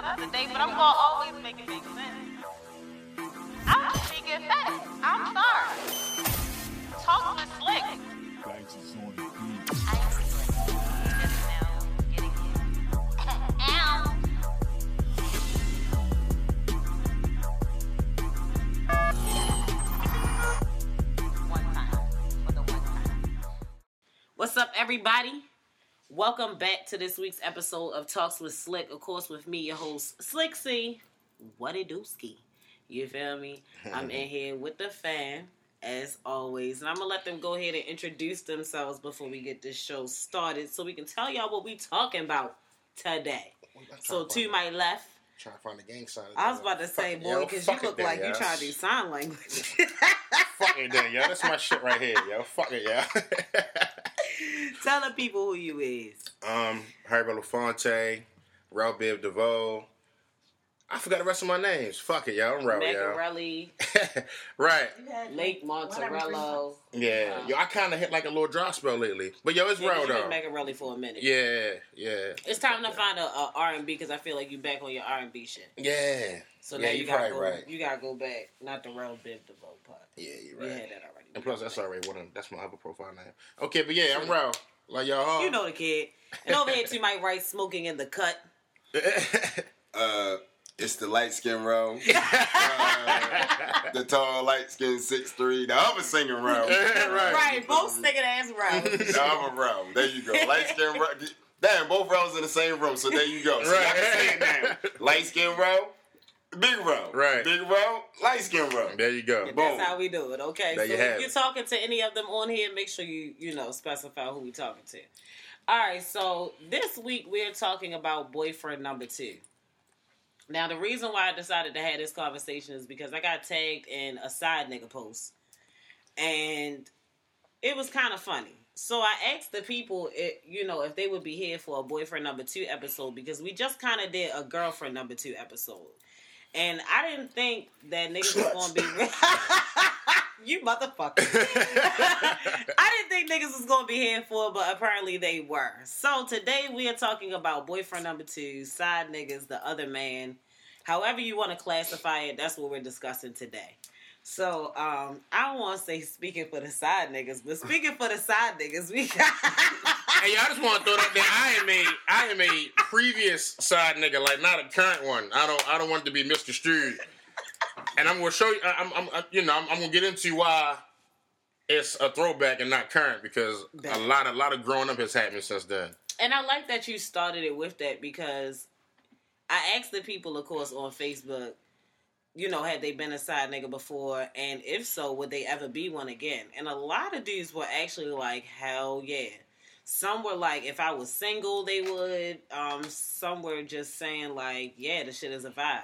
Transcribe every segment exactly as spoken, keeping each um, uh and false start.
feather today, but I'm gonna always make it make sense. I'm just speaking facts. I'm sorry. Talk to Slick. I am Slick. Just now getting it. Ow. One time. For the one time. What's up, everybody? Welcome back to this week's episode of Talks with Slick. Of course, with me, your host, Slicksy Wadi Dooski. You feel me? I'm in here with the fan, as always. And I'm going to let them go ahead and introduce themselves before we get this show started so we can tell y'all what we talking about today. So, to my left. Trying to find the gang sign. I was about to say, boy, because you look like you trying to do sign language. Fuck it then, yo. That's my shit right here, yo. Fuck it, yo. Tell the people who you is. Um, Harry Belafonte, Ralph Biv DeVoe. I forgot the rest of my names. Fuck it, y'all. I'm Ralph, y'all. Right. Lake Monterello. Yeah. Um, yo, I kind of hit like a little dry spell lately. But yo, it's yeah, Ralph, though. You've been Megarelli for a minute. Yeah, yeah. It's time to yeah. find a, a R and B because I feel like you back on your R and B shit. Yeah. So yeah, now you gotta go, right. You gotta go back. Not the Ralph Biv DeVoe part. Yeah, you're right. We had that already. And plus, that's already one of them. That's my other profile name. Okay, but yeah, I'm Ralph. Like y'all, you know the kid. And over here, you might write smoking in the cut. uh, it's the light skin row. uh, the tall light skin six three. The other singing row. Right. right, both singing ass row. The other row. There you go. Light skin row. Damn, both rows in the same room. So there you go. So right. I can say it now. Light skin row. Big row. Right. Big row, light skin row. There you go. Boom. That's how we do it, okay? There so you if you're it. talking to any of them on here, make sure you, you know, specify who we're talking to. All right, so this week we're talking about boyfriend number two. Now, the reason why I decided to have this conversation is because I got tagged in a side nigga post. And it was kind of funny. So I asked the people, it, you know, if they would be here for a boyfriend number two episode because we just kind of did a girlfriend number two episode. And I didn't think that niggas was going to be... Re- you motherfucker. I didn't think niggas was going to be here for it, but apparently they were. So today we are talking about boyfriend number two, side niggas, the other man. However you want to classify it, that's what we're discussing today. So, um, I don't want to say speaking for the side niggas, but speaking for the side niggas, we got... Hey, y'all just want to throw that there. I am a, I am a previous side nigga, like not a current one. I don't, I don't want it to be misconstrued. And I'm gonna show you. I'm, I'm you know, I'm, I'm gonna get into why it's a throwback and not current because a lot, a lot of growing up has happened since then. And I like that you started it with that because I asked the people, of course, on Facebook. You know, had they been a side nigga before, and if so, would they ever be one again? And a lot of dudes were actually like, hell yeah. Some were like, if I was single, they would. Um, some were just saying like, yeah, the shit is a vibe.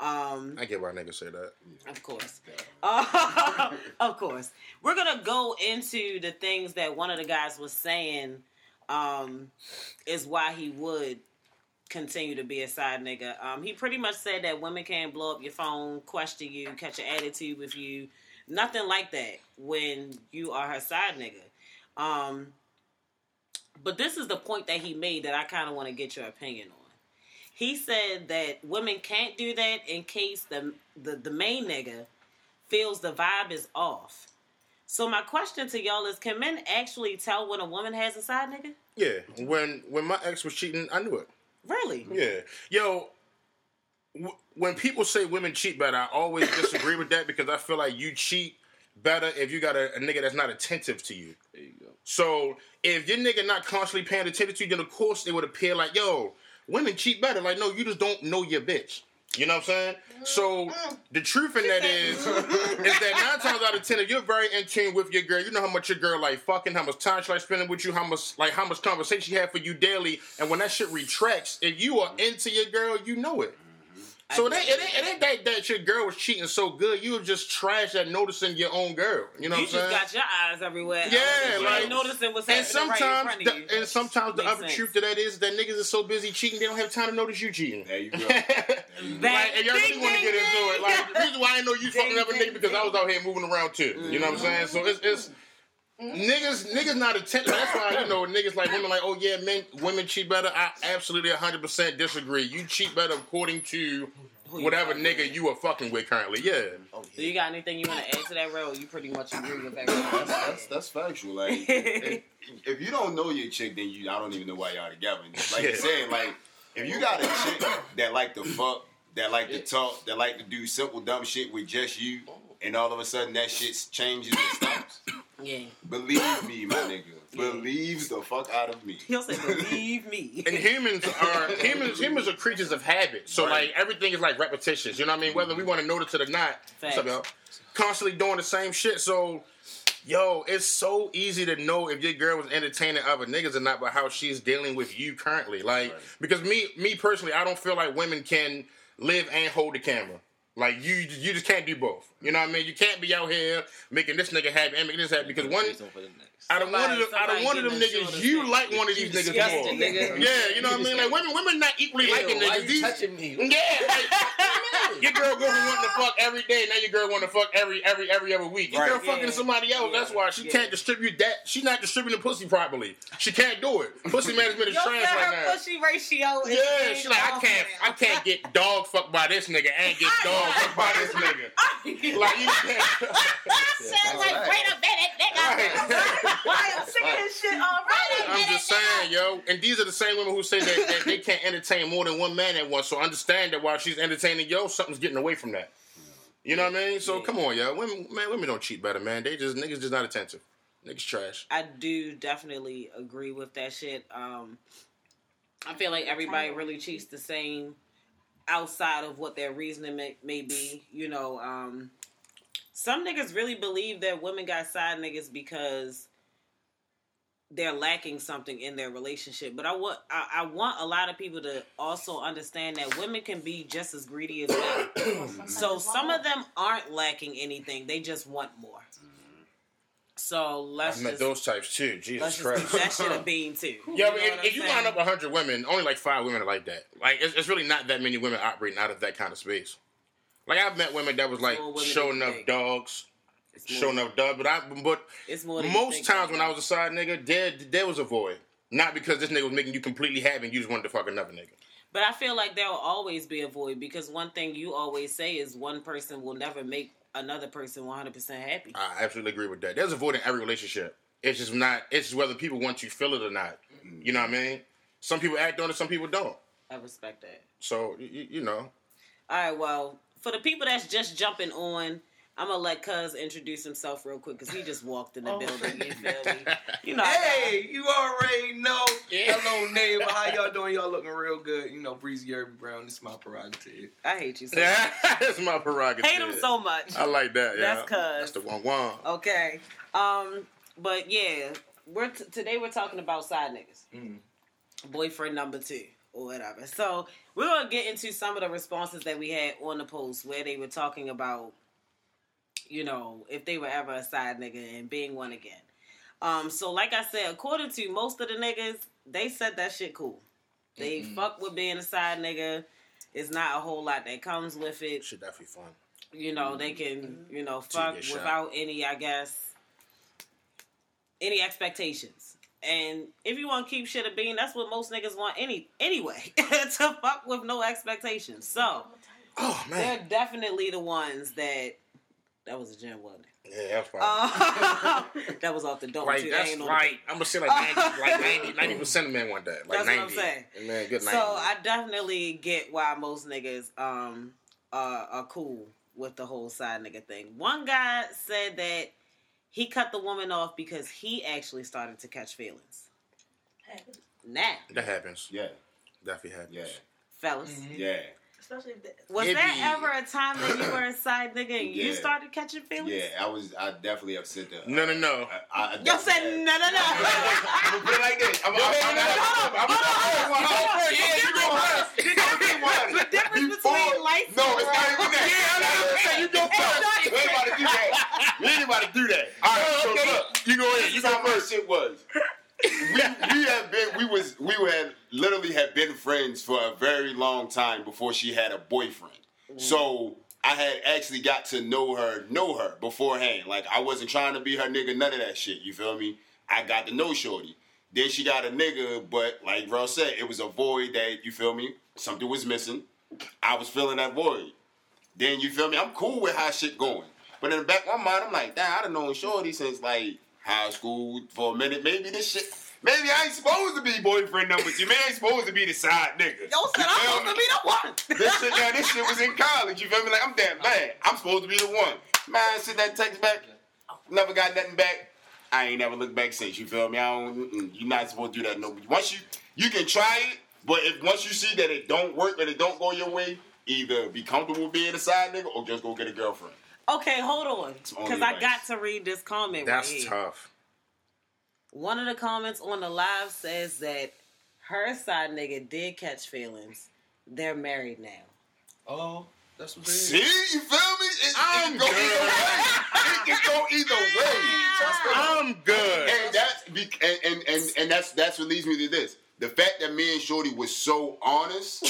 Um, I get why niggas say that. Yeah. Of course. Uh, of course. We're going to go into the things that one of the guys was saying um, is why he would continue to be a side nigga. Um, he pretty much said that women can't blow up your phone, question you, catch an attitude with you. Nothing like that when you are her side nigga. Um... But this is the point that he made that I kind of want to get your opinion on. He said that women can't do that in case the, the the main nigga feels the vibe is off. So my question to y'all is, can men actually tell when a woman has a side nigga? Yeah. When when my ex was cheating, I knew it. Really? Yeah. Yo, w- when people say women cheat better, I always disagree with that because I feel like you cheat better if you got a, a nigga that's not attentive to you. There you go. So if your nigga not constantly paying attention to you, then of course it would appear like, yo, women cheat better. Like, no, you just don't know your bitch. You know what I'm saying? So the truth in that is, is that nine times out of ten, if you're very in tune with your girl, you know how much your girl like fucking, how much time she like spending with you, how much like how much conversation she had for you daily, and when that shit retracts, if you are into your girl, you know it. So it ain't, it, ain't, it ain't that that your girl was cheating so good. You were just trash at noticing your own girl. You know what I'm saying? You just got your eyes everywhere. Yeah, like ain't noticing what's happening right in front of you. The, and sometimes the other truth to that is that niggas are so busy cheating they don't have time to notice you cheating. There you go. Like, and y'all really want to get into it. Like the reason why I know you fucking up a nigga because I was out here moving around too. You know what I'm saying? So it's it's Mm-hmm. Niggas, niggas not attentive. That's why, you know, niggas like women like, oh yeah, men, women cheat better. I absolutely one hundred percent disagree. You cheat better according to whatever nigga you are fucking with currently. Yeah. So you got anything you want to add to that, Ro? You pretty much agree with everything. That's, that's, that's factual. Like, if, if you don't know your chick, then you I don't even know why y'all together. Like yeah. you said, like, if you got a chick that like to fuck, that like to talk, that like to do simple dumb shit with just you, and all of a sudden that shit changes and stops. Yeah. Believe me, my nigga. Yeah. Believes the fuck out of me. He'll say, believe me. And humans are humans. Humans are creatures of habit. So right. like everything is like repetitious. You know what I mean? Whether we want to notice it or not, what's up, y'all? Constantly doing the same shit. So, yo, it's so easy to know if your girl was entertaining other niggas or not, by how she's dealing with you currently. Like right. because me, me personally, I don't feel like women can live and hold the camera. Like, you you just can't do both. You know what I mean? You can't be out here making this nigga happy and making this happy because one... Out of one of them, out of one of them niggas, you like one of these niggas more. Nigga. Yeah, you know what I mean? Like, women women not equally ew, liking niggas. Why you these, touching me? Yeah. Like, your girl go from wanting to fuck every day, now your girl wanting to fuck every, every, every other week. Your right. girl yeah. fucking somebody else, yeah. that's why. She yeah. can't distribute that. She's not distributing pussy properly. She can't do it. Pussy management is trash right now. Pussy ratio is yeah, she's like, I can't, I can't get dog fucked by this nigga and get dog fucked by this nigga. Like, you can't. I said, like, wait a minute, nigga. Why I'm singing this shit already? I'm just saying, yo. And these are the same women who say that, that they can't entertain more than one man at once. So understand that while she's entertaining, yo, something's getting away from that. You know what I mean? So yeah. come on, yo. Women, man, women don't cheat better, man. They just niggas just not attentive. Niggas trash. I do definitely agree with that shit. Um, I feel like everybody really cheats the same, outside of what their reasoning may, may be. You know, um, some niggas really believe that women got side niggas because they're lacking something in their relationship. But I want I, I want a lot of people to also understand that women can be just as greedy as men. So some of them aren't lacking anything. They just want more. So let's I've met just, those types too. Jesus Christ. That should have been too. Yeah, you know if, if you line up one hundred women, only like five women are like that. Like, it's, it's really not that many women operating out of that kind of space. Like, I've met women that was like, showing up dogs. Showing up, dub, but I but it's more most times when I was a side nigga, there there was a void. Not because this nigga was making you completely happy, and you just wanted to fuck another nigga. But I feel like there will always be a void because one thing you always say is one person will never make another person one hundred percent happy. I absolutely agree with that. There's a void in every relationship. It's just not. It's just whether people want you to feel it or not. You know what I mean? Some people act on it, some people don't. I respect that. So you, you know. All right. Well, for the people that's just jumping on. I'm going to let Cuz introduce himself real quick because he just walked in the oh. building. You feel me? You know, hey, you already know. Yeah. Hello, neighbor. How y'all doing? Y'all looking real good. You know, Breezy Erby Brown. This is my prerogative. I hate you so much. That's my prerogative. Hate him so much. I like that. Yeah. That's Cuz. That's the one one. Okay. Um, but yeah, we're t- today we're talking about side niggas. Mm. Boyfriend number two. Or whatever. So we're going to get into some of the responses that we had on the post where they were talking about you know, if they were ever a side nigga and being one again. Um, so like I said, according to most of the niggas, they said that shit cool. They mm-hmm. fuck with being a side nigga. It's not a whole lot that comes with it. Should definitely fun. You know, mm-hmm. they can, you know, fuck without shot. any, I guess, any expectations. And if you want to keep shit a bean, that's what most niggas want any anyway. To fuck with no expectations. So, oh, man. They're definitely the ones that That was a gym, wasn't it? Yeah, that was probably. Uh, that was off the dome, right, too. That's ain't right. I'm going to say like ninety percent like ninety, ninety percent of men want that. Like that's ninety. What I'm saying. Man, good ninety. So I definitely get why most niggas um, are, are cool with the whole side nigga thing. One guy said that he cut the woman off because he actually started to catch feelings. Happens. Nah. That happens. Yeah. Definitely happens. Yeah. Fellas. Mm-hmm. Yeah. Especially if that. Was It'd that be, ever a time that you were a side nigga and yeah. you started catching feelings? Yeah, I was. I definitely upset that. No, no, no. I, I you said no, no, no. I'm gonna put it like this. I'm gonna put it like this. I'm gonna put it like this. You go first. You go first. The difference between life. No, it's not even that. Yeah, you go first. Let anybody do that. Let anybody do that. All right, so look, you go ahead. You go first. Shit was. we, we have been, we was, we had literally had been friends for a very long time before she had a boyfriend. Mm. So I had actually got to know her, know her beforehand. Like, I wasn't trying to be her nigga, none of that shit. You feel me? I got to know shorty. Then she got a nigga, but like Russ said, it was a void that, you feel me, something was missing. I was feeling that void. Then, you feel me, I'm cool with how shit going. But in the back of my mind, I'm like, damn, I done known shorty since like high school for a minute. Maybe this shit... Maybe I ain't supposed to be boyfriend number two. Man, I ain't supposed to be the side nigga. Yo, said I'm supposed me? to be the one. This shit, now, this shit was in college. You feel me? Like, I'm damn bad. I'm supposed to be the one. Man, sent that text back. Never got nothing back. I ain't never looked back since. You feel me? I don't. You're not supposed to do that. No. Once you, you can try it, but if once you see that it don't work and it don't go your way, either be comfortable being a side nigga or just go get a girlfriend. Okay, hold on, because I got to read this comment. That's right here. Tough. One of the comments on the live says that her side nigga did catch feelings. They're married now. Oh, that's what they See, is. You feel me? It, I'm it can good. Go either way. It can go either way. I'm good. And that's, and, and, and, and that's, that's what leads me to this. The fact that me and shorty was so honest,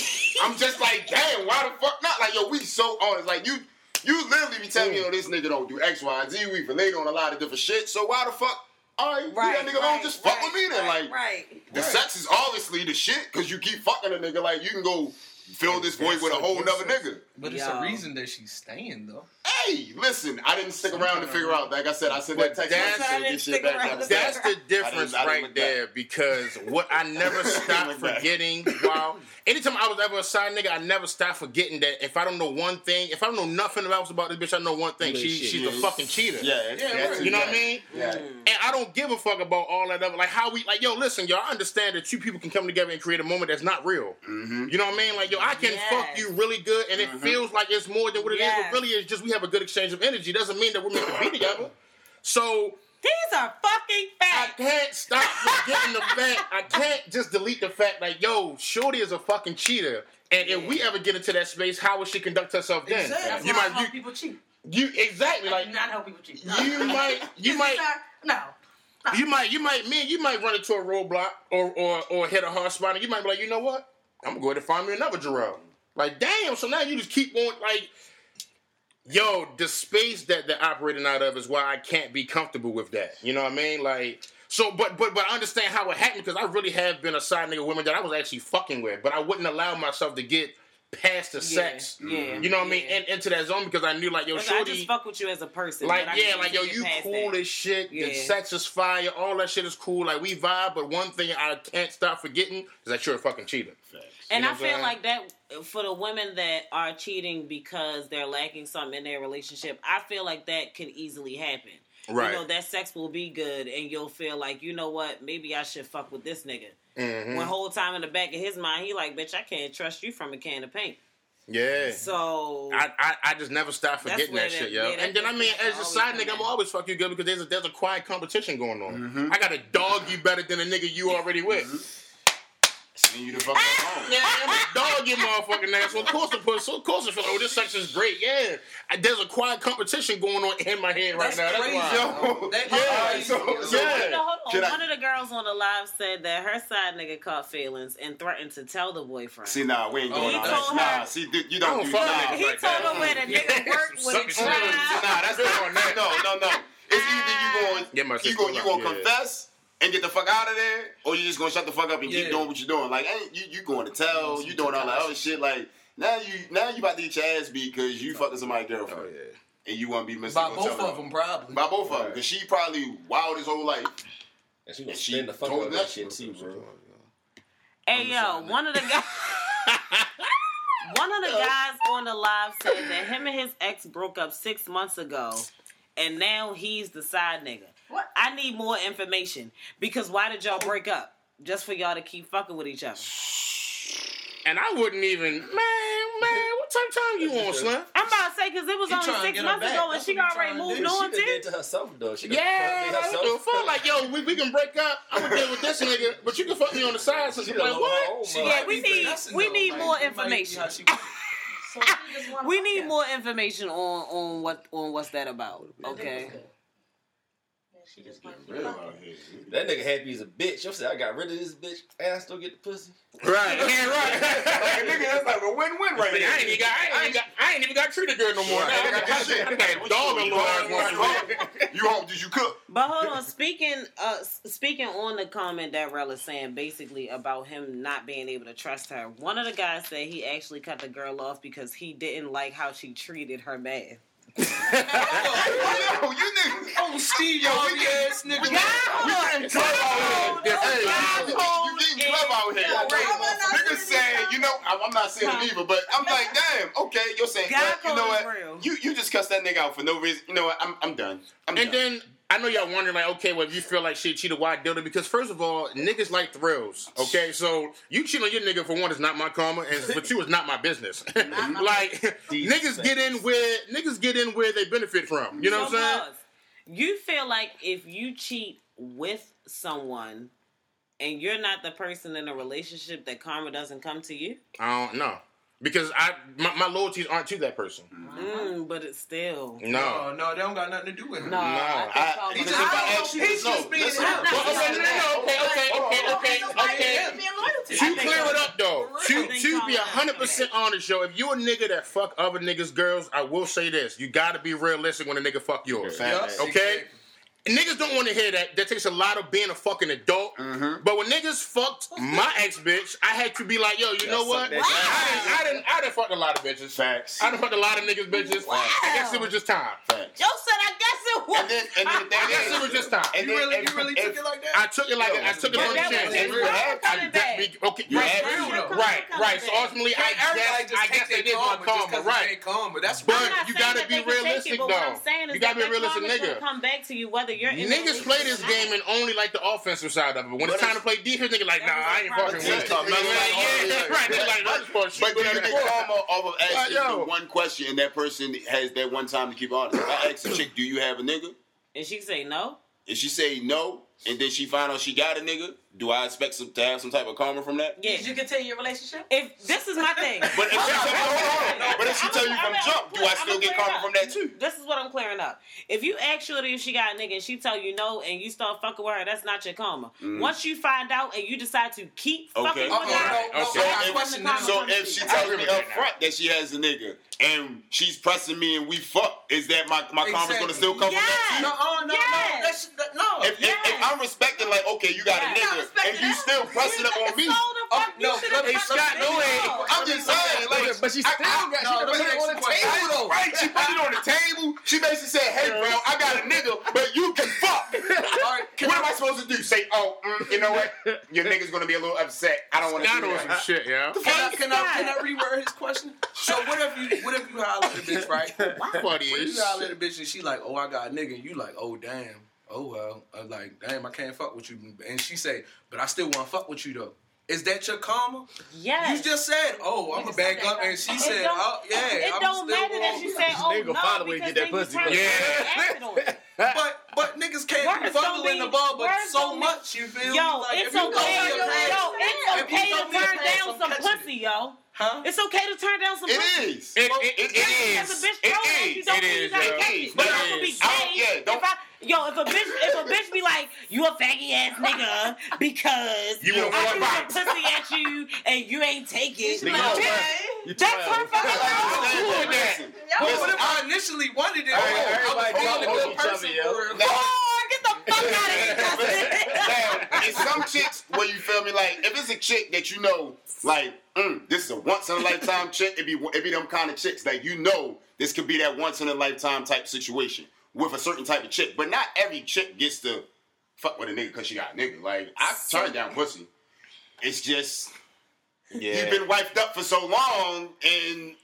I'm just like, damn, why the fuck not? Like, yo, we so honest. Like, you you literally be telling me, yo, this nigga don't do X, Y, and Z. We've laid on a lot of different shit, so why the fuck? All right, right, that nigga right, don't just fuck right, with me then. Right, like, right, the right. sex is obviously the shit because you keep fucking a nigga. Like, you can go fill this void with a whole nother nigga. But it's Yo. a reason that she's staying, though. Hey, listen, I didn't stick around to figure out. Like I said, I said that text message and get shit back. That's, that's the difference I didn't, I didn't right there back. Because what I never stopped forgetting, wow. Anytime I was ever a side nigga, I never stopped forgetting that if I don't know one thing, if I don't know nothing else about this bitch, I know one thing. She, she's yes. a fucking cheater. Yeah, yeah right. You know yeah. what I mean? Yeah. And I don't give a fuck about all that other. Like, how we, like, yo, listen, y'all, I understand that two people can come together and create a moment that's not real. Mm-hmm. You know what I mean? Like, yo, I can yes. fuck you really good and it mm-hmm. feels like it's more than what it yes. is, but really it's just we have a good exchange of energy. Doesn't mean that we're meant to be together. So... These are fucking facts. I can't stop forgetting the fact. I can't just delete the fact like, yo, shorty is a fucking cheater. And yeah. if we ever get into that space, how will she conduct herself then? Exactly. You might help people cheat. You exactly I like not help people cheat. No. You might you might no. no. You might you might man, you might run into a roadblock or or or hit a hard spot and you might be like, you know what? I'm gonna go ahead and find me another Jarrell. Like, damn, so now you just keep on like Yo, the space that they're operating out of is why I can't be comfortable with that. You know what I mean? Like, so, but but but I understand how it happened because I really have been a side nigga woman that I was actually fucking with, but I wouldn't allow myself to get past the yeah, sex. Yeah, you know what yeah. I mean? And into that zone because I knew like, yo, shorty, I just fuck with you as a person. Like, but I yeah, like yo, you cool that. as shit. Yeah. The sex is fire. All that shit is cool. Like, we vibe. But one thing I can't stop forgetting is that you're a fucking cheater. Facts. And you know I feel saying? like that. For the women that are cheating because they're lacking something in their relationship, I feel like that can easily happen. Right. You know, that sex will be good, and you'll feel like, you know what, maybe I should fuck with this nigga. Mm-hmm. When whole time in the back of his mind, he like, bitch, I can't trust you from a can of paint. Yeah. So... I I, I just never stopped forgetting that, that shit, yo. Yeah, and then, I mean, as a side nigga, I'm always fuck you good because there's a, there's a quiet competition going on. Mm-hmm. I got a dog you better than a nigga you already with. Mm-hmm. Send you the fucking home. Yeah, I'm a dog, you motherfucking asshole. Of course, of course, of course, I feel like, oh, this section's great. Yeah, there's a quiet competition going on in my head right That's now. Crazy. That's why. Yo, That's yeah, crazy. So, so, yeah. You know, hold on. One I... of the girls on the live said that her side nigga caught feelings and threatened to tell the boyfriend. See, nah, we ain't going on that. Nah, see, you don't, don't do that. He like told her where the nigga worked with a child. Nah, that's not on that. No, no, no. It's either you going, you going, you going to confess and get the fuck out of there, or you just gonna shut the fuck up and yeah. keep doing what you're doing. Like, hey, you you going to tell, you doing all that other shit. Like, now you now you about to get your ass beat because you fucking somebody's girlfriend. Oh, yeah. And you want to be missing. By both of them, probably. By both of them. Because she probably wild his whole life. And she, and she the fuck told that shit too, bro. Hey, yo, one of the guys... one of the guys on the live said that him and his ex broke up six months ago, and now he's the side nigga. What? I need more information because why did y'all break up? Just for y'all to keep fucking with each other. And I wouldn't even, man, man, what type of time you on, Slim? I'm about to say because it was only six months ago and she already moved on to. She did to herself though. She yeah, like what the fuck? Like, yo, we, we can break up. I'm gonna deal with this nigga, but you can fuck me on the side. So she's like, what? Yeah, we need we need more information. We need more information on on what on what's that about? Okay. She just getting real out here. That nigga happy as a bitch. You said I got rid of this bitch and I still get the pussy. Right, yeah, right. Like, nigga, that's like a win-win right now. I ain't even got, I ain't even got, I ain't even got treated good no more. Right. I got that shit. Okay, dog on the once you home? Did you cook? But hold on. Speaking, uh, speaking on the comment that Rella's saying, basically about him not being able to trust her. One of the guys said he actually cut the girl off because he didn't like how she treated her man. Oh, you niggas. Oh, Steve, y'all ass niggas. We getting tough out here. You getting tough out here. Niggas saying, you know, I'm not saying him either, but I'm like, damn, okay, you're saying, you know what? You you just cussed that nigga out for no reason. You know what? I'm I'm done. I'm done. And then I know y'all wondering, like, okay, well, if you feel like she cheated, why did it? Because, first of all, niggas like thrills, okay? So, you cheating on your nigga, for one, is not my karma, and for two, is not my business. Not my like, niggas get, in where, niggas get in where they benefit from, you know so what I'm saying? You feel like if you cheat with someone, and you're not the person in a relationship, that karma doesn't come to you? I don't know. Because I my, my loyalties aren't to that person. Mm, but it's still. No. No, no, they don't got nothing to do with him. No. no I, I, he's just, I don't know, he's no, just being loyal. Okay, okay, okay, okay, okay. To clear it up, though. To, to be one hundred percent honest, yo, if you a nigga that fuck other niggas' girls, I will say this. You got to be realistic when a nigga fuck yours. Okay? Niggas don't want to hear that. That takes a lot of being a fucking adult. Mm-hmm. But when niggas fucked my ex bitch, I had to be like, yo, you That's know what? I didn't, I didn't, I didn't fuck a lot of bitches. Facts. I done fucked a lot of niggas bitches. Wow. I guess it was just time. Facts. Yo said I guess it was. And then, and then, I guess it was just time. And you, then, really, and, you really took and, it like that? I took it like yo, that. I took it on the chance. Okay, right, right, right. So ultimately, I guess I guess they did my karma, right? But you gotta be realistic, though. You gotta be a realistic nigga. Come back to you whether. You're niggas play this game and only like the offensive side of it. When but it's time to play defense, nigga like, nah, I ain't fucking with it. Yeah, right. Nigga like, that's for sure. But you get karma off of asking one question, and that person has that one time to keep honest. If I ask a chick, do you have a nigga? And she say no. And she say no, and then she find out she got a nigga. Do I expect some, to have some type of karma from that? Yeah, did you continue your relationship? If this is my thing. But if, oh, but if she I'm tell a, you from jump, do I still get karma up. From that too? This is what I'm clearing up. If you actually, if she got a nigga and she tell you no and you start fucking with her, that's not your karma. Mm. Once you find out and you decide to keep okay. fucking uh-oh, with her, okay. so, okay. so, so if she tells me up front that she has a nigga and she's pressing me and we fuck, is that my, my exactly. karma's gonna still come yes. from that? No, oh, no, yes. no, that's, that, no. If, yes. if, if I'm respecting like, okay, you got yes. a nigga. And you still pressing up on me. Oh, no, they shot no way. I'm just saying, like, but she still got she put it on the table though. Right, she put it on the table. She basically said, "Hey, bro, I got a nigga, but you can fuck." What am I supposed to do? Say, "Oh, mm, you know what? Your nigga's gonna be a little upset. I don't want to do that." Some shit, yeah. Can I, can I, can I reword his question? So what if you, what if you holler at a bitch, right? What if you holler at a bitch and she like, "Oh, I got a nigga," and you like, "Oh, damn." Oh, well, I'm like, damn, I can't fuck with you. And she say, but I still want to fuck with you, though. Is that your karma? Yes. You just said, oh, I'm going to back up. And she it said, oh, yeah. It I'm don't still matter that she said, oh, no, because way get that pussy. Yeah. But but niggas can't be fumbling the ball, but so much, you feel? Yo, like, it's, if okay, you yo, it's okay to turn down some pussy, yo. Huh? It's okay to turn down some it pussy. Is. It, well, it, it, it is. It is. It is. It is. It is. But I'm going to be gay if yo, if a bitch, if a bitch be like, you a faggy ass nigga because you I threw some pussy at you and you ain't take it. Like, bitch, that's her fucking problem. Listen, I initially wanted it. I was being a good person. Oh, get the fuck out of here, Justin. Now, in some chicks, where you feel me, like if it's a chick that you know, like mm, this is a once in a lifetime chick, it be it be them kind of chicks that like, you know this could be that once in a lifetime type situation. With a certain type of chick. But not every chick gets to fuck with a nigga because she got a nigga. Like, I turned down pussy. It's just, yeah. You've been wiped up for so long, and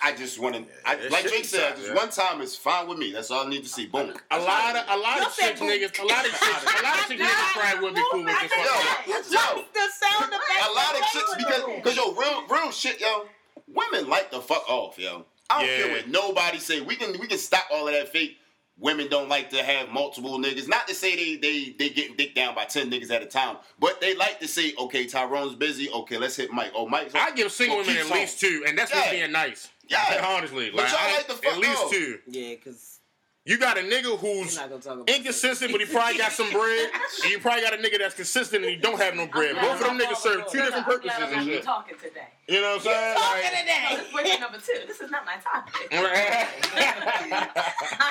I just want to, yeah, like Drake said, just yeah. one time is fine with me. That's all I need to see. Boom. A lot of, a lot of chick niggas, a lot of chick, a lot of chick niggas probably would be cool with this fucking. Yo, the sound effect. A lot of chicks, because, because yo, real, real shit, yo, women like to fuck off, yo. I don't yeah. care what nobody say. We can, we can stop all of that fake. Women don't like to have multiple niggas. Not to say they they they getting dicked down by ten niggas at a time, but they like to say, okay, Tyrone's busy. Okay, let's hit Mike. Oh, Mike's on. I give single women at least two, and that's yeah. me being nice. Yeah, like, honestly, but like, y'all like the fuck at least up. two. Yeah, because. You got a nigga who's inconsistent, but he probably got some bread. And you probably got a nigga that's consistent and he don't have no bread. Both of them niggas serve two different purposes and shit. I'm talking today. You know what I'm saying? Talking like, today. Wait, number two. This is not my topic. I'm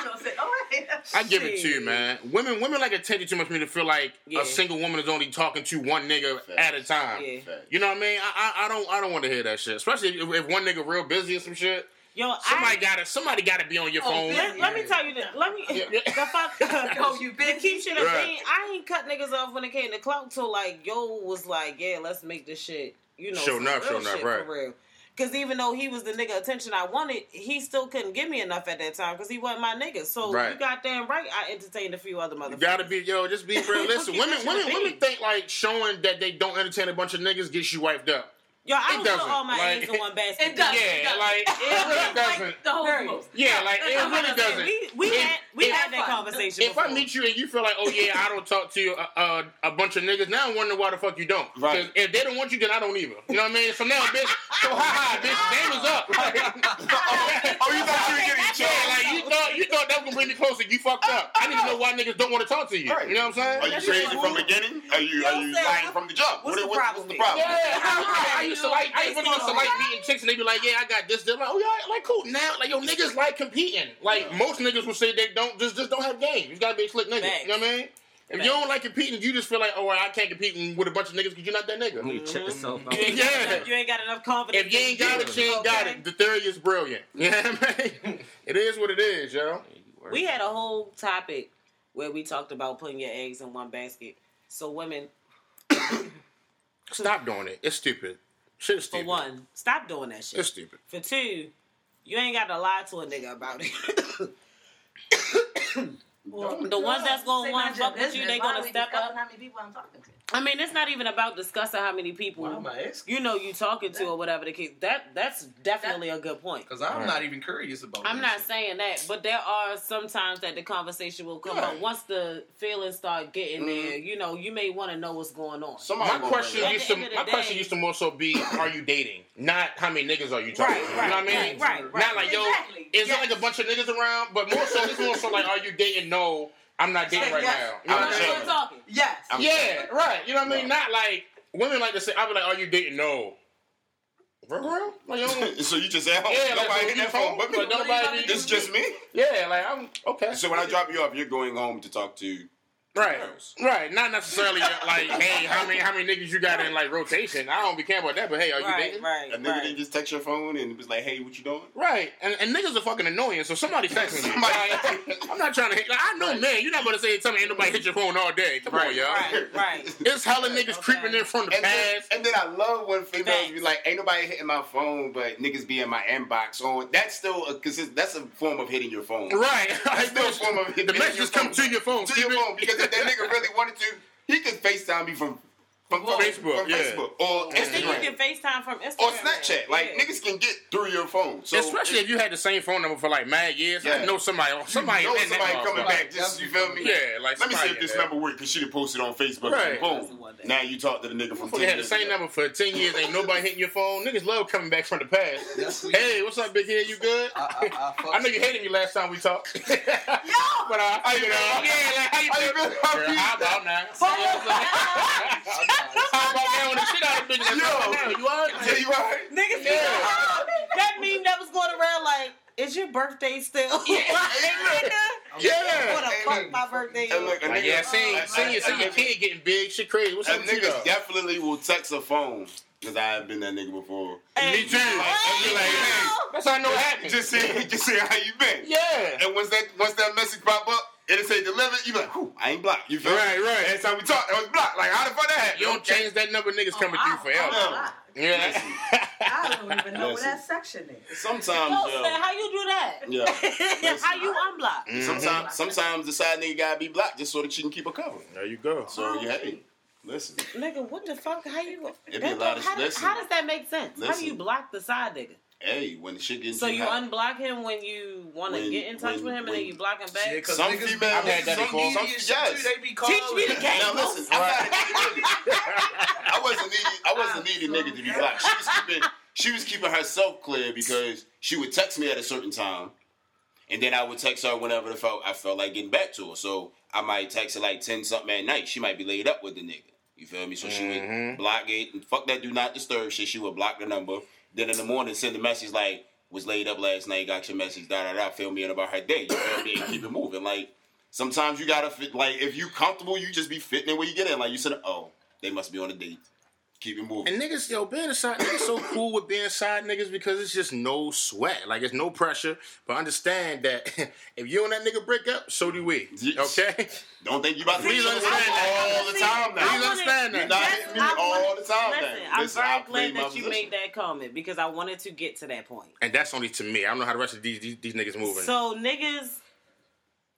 gonna sit away. I give it to you, man. Women, women like it take you too much for me to feel like yeah. a single woman is only talking to one nigga Fact. at a time. Yeah. You know what I mean? I, I, I don't, I don't want to hear that shit. Especially if, if one nigga real busy or some shit. Yo, somebody got to somebody got to be on your oh, phone. Let, let me tell you this. Let me yeah. the fuck. Oh, you bitch. Keep shit a thing. I ain't cut niggas off when it came to clout till like yo was like, yeah, let's make this shit. You know, showing up, showing up, right? For real. Because even though he was the nigga attention I wanted, he still couldn't give me enough at that time because he wasn't my nigga. So right. you goddamn right, I entertained a few other motherfuckers. You gotta be, yo, just be real. Listen, women, women, women think like showing that they don't entertain a bunch of niggas gets you wiped up. Yo, I it don't put all my eggs like, in one basket. It doesn't. Yeah, like, it really doesn't. The whole most. Yeah, like, it really doesn't. We, we if, had, we if, had that fun. conversation If before. I meet you and you feel like, oh, yeah, I don't talk to you, uh, a bunch of niggas, now I'm wondering why the fuck you don't. Right. Because if they don't want you, then I don't either. You know what I mean? So now, bitch, so ha-ha, bitch, game is up. Like, oh, you thought you were getting a chance. Like, you thought, you thought that was going to bring me closer. You fucked up. I need to know why niggas don't want to talk to you. You know what I'm saying? Are you crazy from the beginning? Are you lying from the jump? What's the problem? Yeah, so like, I even used to like meeting chicks and they be like, yeah, I got this, this. Like, oh, yeah, like, cool. Now, like, yo, niggas like competing. Like, yeah. most niggas will say they don't, just, just don't have game. You gotta be a slick nigga. Thanks. You know what I mean? If Thanks. you don't like competing, you just feel like, oh, I can't compete with a bunch of niggas because you're not that nigga. Mm-hmm. You check yourself out. Yeah. You ain't got enough confidence. If you ain't got it, you ain't okay. got it. The theory is brilliant. You know what I mean? It is what it is, yo. We had a whole topic where we talked about putting your eggs in one basket. So, women. Stop doing it. It's stupid. Shit is stupid. For one, stop doing that shit. It's stupid. For two, you ain't got to lie to a nigga about it. Well, the ones that's going to want to fuck with you, they going to step up. How many people I'm talking to? I mean, it's not even about discussing how many people wow, you know you talking to or whatever the case. That that's definitely that, a good point. Because I'm right. not even curious about. I'm not shit. saying that, but there are sometimes that the conversation will come yeah. up once the feelings start getting mm-hmm. there. You know, you may want to know what's going on. Somebody my question used to my day, question used to more so be, are you dating? Not how many niggas are you talking right, to? Right, you know what I mean? Right, right. Not like yo, exactly. is yes. it like a bunch of niggas around? But more so, it's more so like, are you dating? No, I'm not dating right yes. now. You know I'm what I'm talking. Yes. I'm yeah, saying. right. You know what I mean? No. Not like, women like to say, I'll be like, are you dating? No. Real, real? Like, you so you just at home? Yeah, nobody like, that phone. But nobody. It's just me? Yeah, like, I'm, okay. So when I drop you off, you're going home to talk to Right, girls. right. Not necessarily like, hey, how many how many niggas you got in like rotation? I don't be caring about that, but hey, are right, you dating? Right, a nigga right. didn't just text your phone and it was like, hey, what you doing? Right, and, and niggas are fucking annoying. So somebody texting me. Like, I'm not trying to hit. Like, I know, right. man, you're not gonna say tell me ain't nobody hit your phone all day. Come right, on, y'all. Right, right. It's hella niggas okay. creeping in from the and past. Then, and then I love when females be like, ain't nobody hitting my phone, but niggas be in my inbox. On that's still a because that's a form of hitting your phone. Right, that's still a form of hitting the messages come to your phone. To your phone because. If that nigga really wanted to, he could FaceTime me from, from, well, from Facebook, from yeah. Facebook or Instagram. And you can FaceTime from Instagram. Or Snapchat. Like, yeah. niggas can get through your phone. So especially if you had the same phone number for, like, mad years. Yeah. I know somebody. Somebody, you know somebody coming back. Like, just, you feel me? Yeah. Like Let me see if this that. number works, because she did post it on Facebook. Right. Boom. Now you talk to the nigga from ten years. You had the same ago. number for ten years. Ain't nobody hitting your phone. Niggas love coming back from the past. Hey, what's up, big head? You good? I, I, I, I know you hated me last time we talked. No! But I, uh, you know. Yeah, like, how you doing? How about now? How about now when the shit out of bitches? Yo, you all right? Yeah, you all right? Niggas, yeah. Oh, that meme that was going around like, is your birthday still? Yeah. Yeah. What the fuck my birthday is? Look, nigga, yeah, seeing your kid nigga, getting big, shit crazy. What's up, niggas definitely will text a phone. Because I have been that nigga before. And me too. Like, hey, like, hey, that's how I know it happened. Just see, just see how you been. Yeah. And once that, once that message pop up, it'll say delivered, you be like, whew, I ain't blocked. You feel right, me? Right, right. Every time we talk, I was blocked. Like, how the fuck that happened? You don't change that number, niggas coming oh, through forever. I yeah. I don't even know what that section is. Sometimes, yo. Said, how you do that? Yeah. how you unblock? Mm-hmm. Sometimes, sometimes the side nigga gotta be blocked just so that she can keep her cover. There you go. So, oh, yeah. Hey. Listen. Nigga, what the fuck? How you... It'd be a lot of, how, listen, how does that make sense? Listen. How do you block the side nigga? Hey, when the shit gets so you high. Unblock him when you want to get in touch when, with him, when, and then you block him back. Yeah, some females, I've had that before. Some yes. too, they be calling. Teach me the game. Now listen, I'm not a needy nigga. I wasn't needy. I wasn't needy nigga to be blocked. She was keeping. She was keeping herself clear because she would text me at a certain time, and then I would text her whenever the felt I felt like getting back to her. So I might text her like ten something at night. She might be laid up with the nigga. You feel me? So she mm-hmm. would block it. And fuck that do not disturb shit. She would block the number. Then in the morning, send a message like, was laid up last night, got your message, da-da-da, feel me in about her day. You feel me? And keep it moving. Like, sometimes you gotta fit, like, if you comfortable, you just be fitting in where you get in. Like, you said, oh, they must be on a date. Keep it moving. And niggas, yo, being a side niggas so cool with being side niggas because it's just no sweat. Like, it's no pressure. But understand that if you and that nigga break up, so do we. Okay? Don't think you about to be all, all the time now. Please understand that. You're not hitting me all the time listen, now. I'm listen, very glad that you position. made that comment because I wanted to get to that point. And that's only to me. I don't know how the rest of these, these, these niggas moving. So, niggas,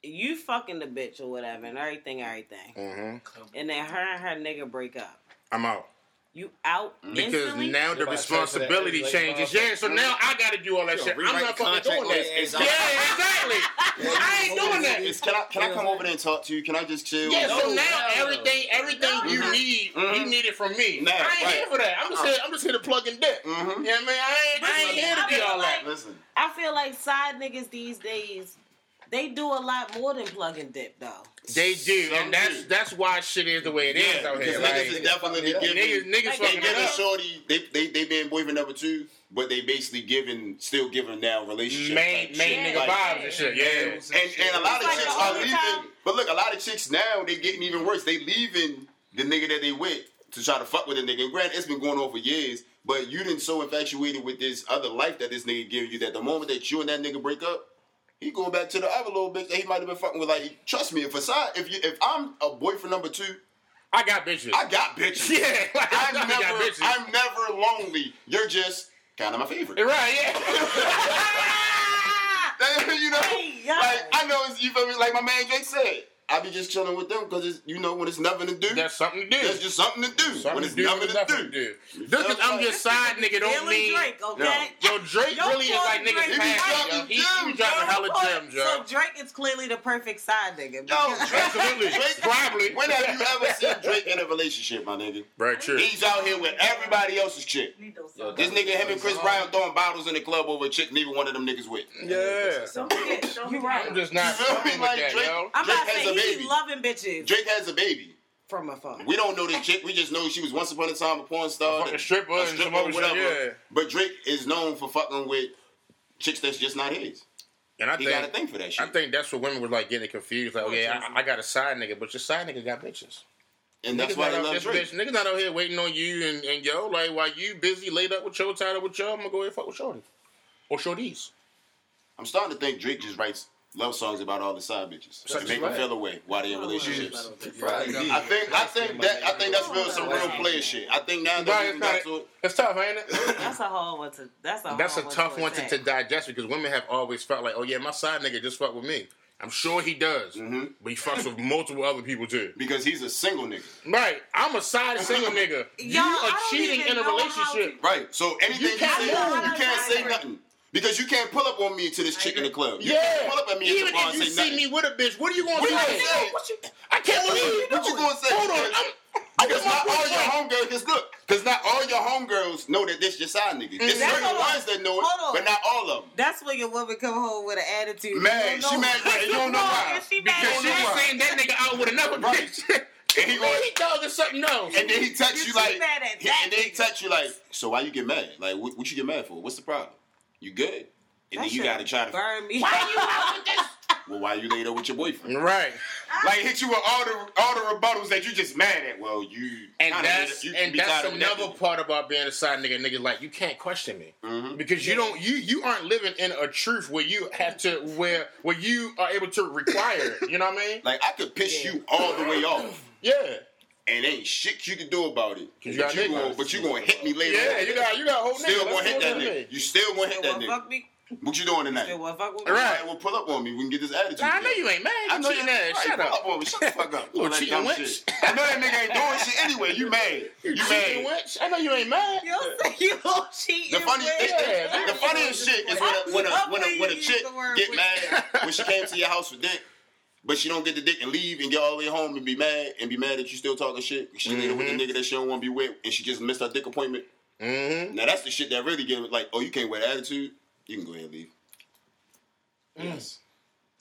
you fucking the bitch or whatever and everything, everything. Mm-hmm. And then her and her nigga break up. I'm out. You out because instantly? Now the responsibility changes. Yeah, so now I gotta do all that Yo, shit. I'm not fucking doing that. Yeah, exactly. Yeah, I ain't doing that. It's, can I can I come over there and talk to you? Can I just chill? Yeah. No, so now no. everything everything no. you mm-hmm. need mm-hmm. you need it from me. Nah, I ain't right. here for that. I'm just here, I'm just here to plug and dip. Mm-hmm. You know what I mean? I ain't, I ain't here to do all that. Listen, I feel like side niggas these days. They do a lot more than plug and dip, though. They do, Some and that's do. that's why shit is the way it is yeah, out here. Niggas like, is definitely giving. Niggas, niggas like, fucking giving shorty. They they they been boyfriend number two, but they basically giving, still giving now relationship main like, main yeah, nigga like, vibes and shit. Yeah, and and a lot of like chicks are leaving. Time. But look, a lot of chicks now they getting even worse. They leaving the nigga that they with to try to fuck with a nigga. And granted, it's been going on for years, but you didn't so infatuated with this other life that this nigga giving you that the moment that you and that nigga break up. He going back to the other little bitch that he might have been fucking with. Like, trust me, if aside, if you, if I'm a boyfriend number two, I got bitches. I got bitches. Yeah, like, I'm never, got bitches. I'm never lonely. You're just kind of my favorite. Right? Yeah. You know, hey, like I know it's, you feel me. Like my man Drake said, I be just chilling with them because you know when it's nothing to do. That's something to do. That's just something to do. Something when it's do, nothing, nothing to do. do. Just because I'm your side nigga don't mean. Drake, okay? No. Yo, Drake yo, really yo, is like niggas past. Yo, he, he was dropping hella gems, yo. So Drake is clearly the perfect side nigga. Yo, absolutely. Drake, probably. When have you ever seen Drake in a relationship, my nigga? Right, true. He's out here with everybody else's chick. Yo, this nigga, him and Chris Brown throwing bottles in the club over a chick neither one of them niggas with. Yeah. You're right. I'm just not fucking with that, yo. I'm not saying He's loving bitches. Drake has a baby. From afar. We don't know this chick. We just know she was once upon a time a porn star. A, a stripper and some other whatever. Shit, yeah. But Drake is known for fucking with chicks that's just not his. And I he think, got a thing for that shit. I think that's what women were like getting confused. Like, oh, yeah, I, I got a side nigga, but your side nigga got bitches. And that's niggas why they love Drake. Bitch. Niggas not out here waiting on you and, and yo, like, while you busy, laid up with your, tied up with yo, I'm gonna go ahead and fuck with shorty. Or shorties. I'm starting to think Drake just writes love songs about all the side bitches to make them feel the way while they're in relationships. I think, I think that, I think that's real, some real player shit. I think now that we got to it, it's tough, ain't it? That's a whole one to. That's a. That's a tough one to, to digest because women have always felt like, oh yeah, my side nigga just fuck with me. I'm sure he does, mm-hmm. but he fucks with multiple other people too. Because he's a single nigga, right? I'm a side single nigga. You Yo, are cheating in a relationship, to... right? So anything you, you say, you can't say nothing. Because you can't pull up on me to this chick in the club. You yeah. can't pull up at me Even if you see nothing. me with a bitch, what are you going to say? say? What you, I can't believe you What you going to say? Hold on. I'm, because not all your homegirls, because look, because not all your homegirls know that this your side nigga. There's certain ones that know it, Hold but not all of them. That's when your woman come home with an attitude. Mad. She mad, right? You don't know why. Because she's saying that nigga out with another bitch. And he goes, he does or something no. And then he texts you like, and then he texts you like, so why you get mad? Like, what you get mad for? What's the problem? You good. And that then you gotta try to burn me. Why you out with this? Well, why you laid up with your boyfriend? Right. Like hit you with all the all the rebuttals that you just mad at. Well, you And that's you and that's another that part about being a side nigga, nigga, like you can't question me. Mm-hmm. Because you don't you you aren't living in a truth where you have to where where you are able to require it. You know what I mean? Like I could piss yeah. you all the way off. Yeah. And ain't shit you can do about it. You but, you gonna, but you gonna hit me later. Yeah, you got you got whole nigga. Still gonna hit that nigga. You still gonna hit that nigga. What you doing tonight? You still fuck with me? All right, well pull up on me. We can get this attitude. Nah, I know you ain't mad. You I know you mad. Shut up. Pull up on me. Shut the fuck up. You cheating wench. I know that nigga ain't doing shit anyway. You mad? You cheating wench? I know you ain't mad. You don't you don't cheat. The funniest the funniest shit is when a when a when a chick get mad when she came to your house with dick. But she don't get the dick and leave and get all the way home and be mad and be mad that you still talking shit. She mm-hmm. later with the nigga that she don't want to be with and she just missed her dick appointment. Mm-hmm. Now that's the shit that really gave it like, oh, you can't wear the attitude. You can go ahead and leave. Mm. Yes.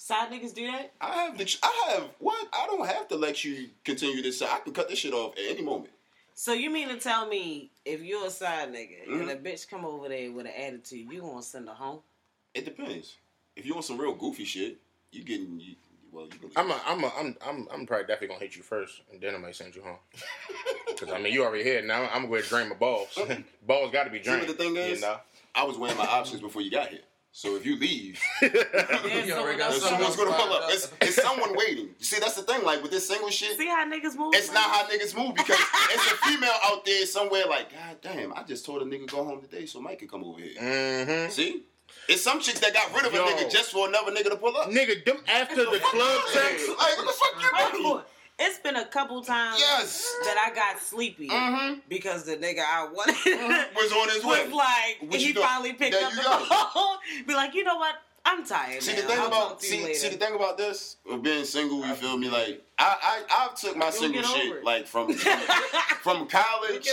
Side niggas do that? I have the. I have what? I don't have to let you continue this. I can cut this shit off at any moment. So you mean to tell me if you're a side nigga mm-hmm. and a bitch come over there with an attitude, you gonna send her home? It depends. If you want some real goofy shit, you getting. You, well, you gonna I'm a, I'm a, I'm I'm I'm probably definitely gonna hit you first, and then I might send you home. Because I mean, you already here now. I'm going to drain my balls. Balls got to be drained. You know what the thing is? You know? I was weighing my options before you got here. So if you leave, you already got someone's going to pull up. It's, it's someone waiting. You see, that's the thing. Like with this single shit, see how niggas move. It's man. not how niggas move because it's a female out there somewhere. Like, God damn, I just told a nigga go home today so Mike can come over here. Mm-hmm. See, it's some chicks that got rid of Yo. a nigga just for another nigga to pull up. Nigga, them after the club sex. Like what the fuck you doing? It's been a couple times yes. that I got sleepy mm-hmm. because the nigga I wanted mm-hmm. was on his way. Was like, he doing? Finally picked there up the phone. Be like, you know what? I'm tired. See, the thing about, see, see the thing about this, of being single, you I feel me? Like, I, I, I took my You'll single shit, like, from from college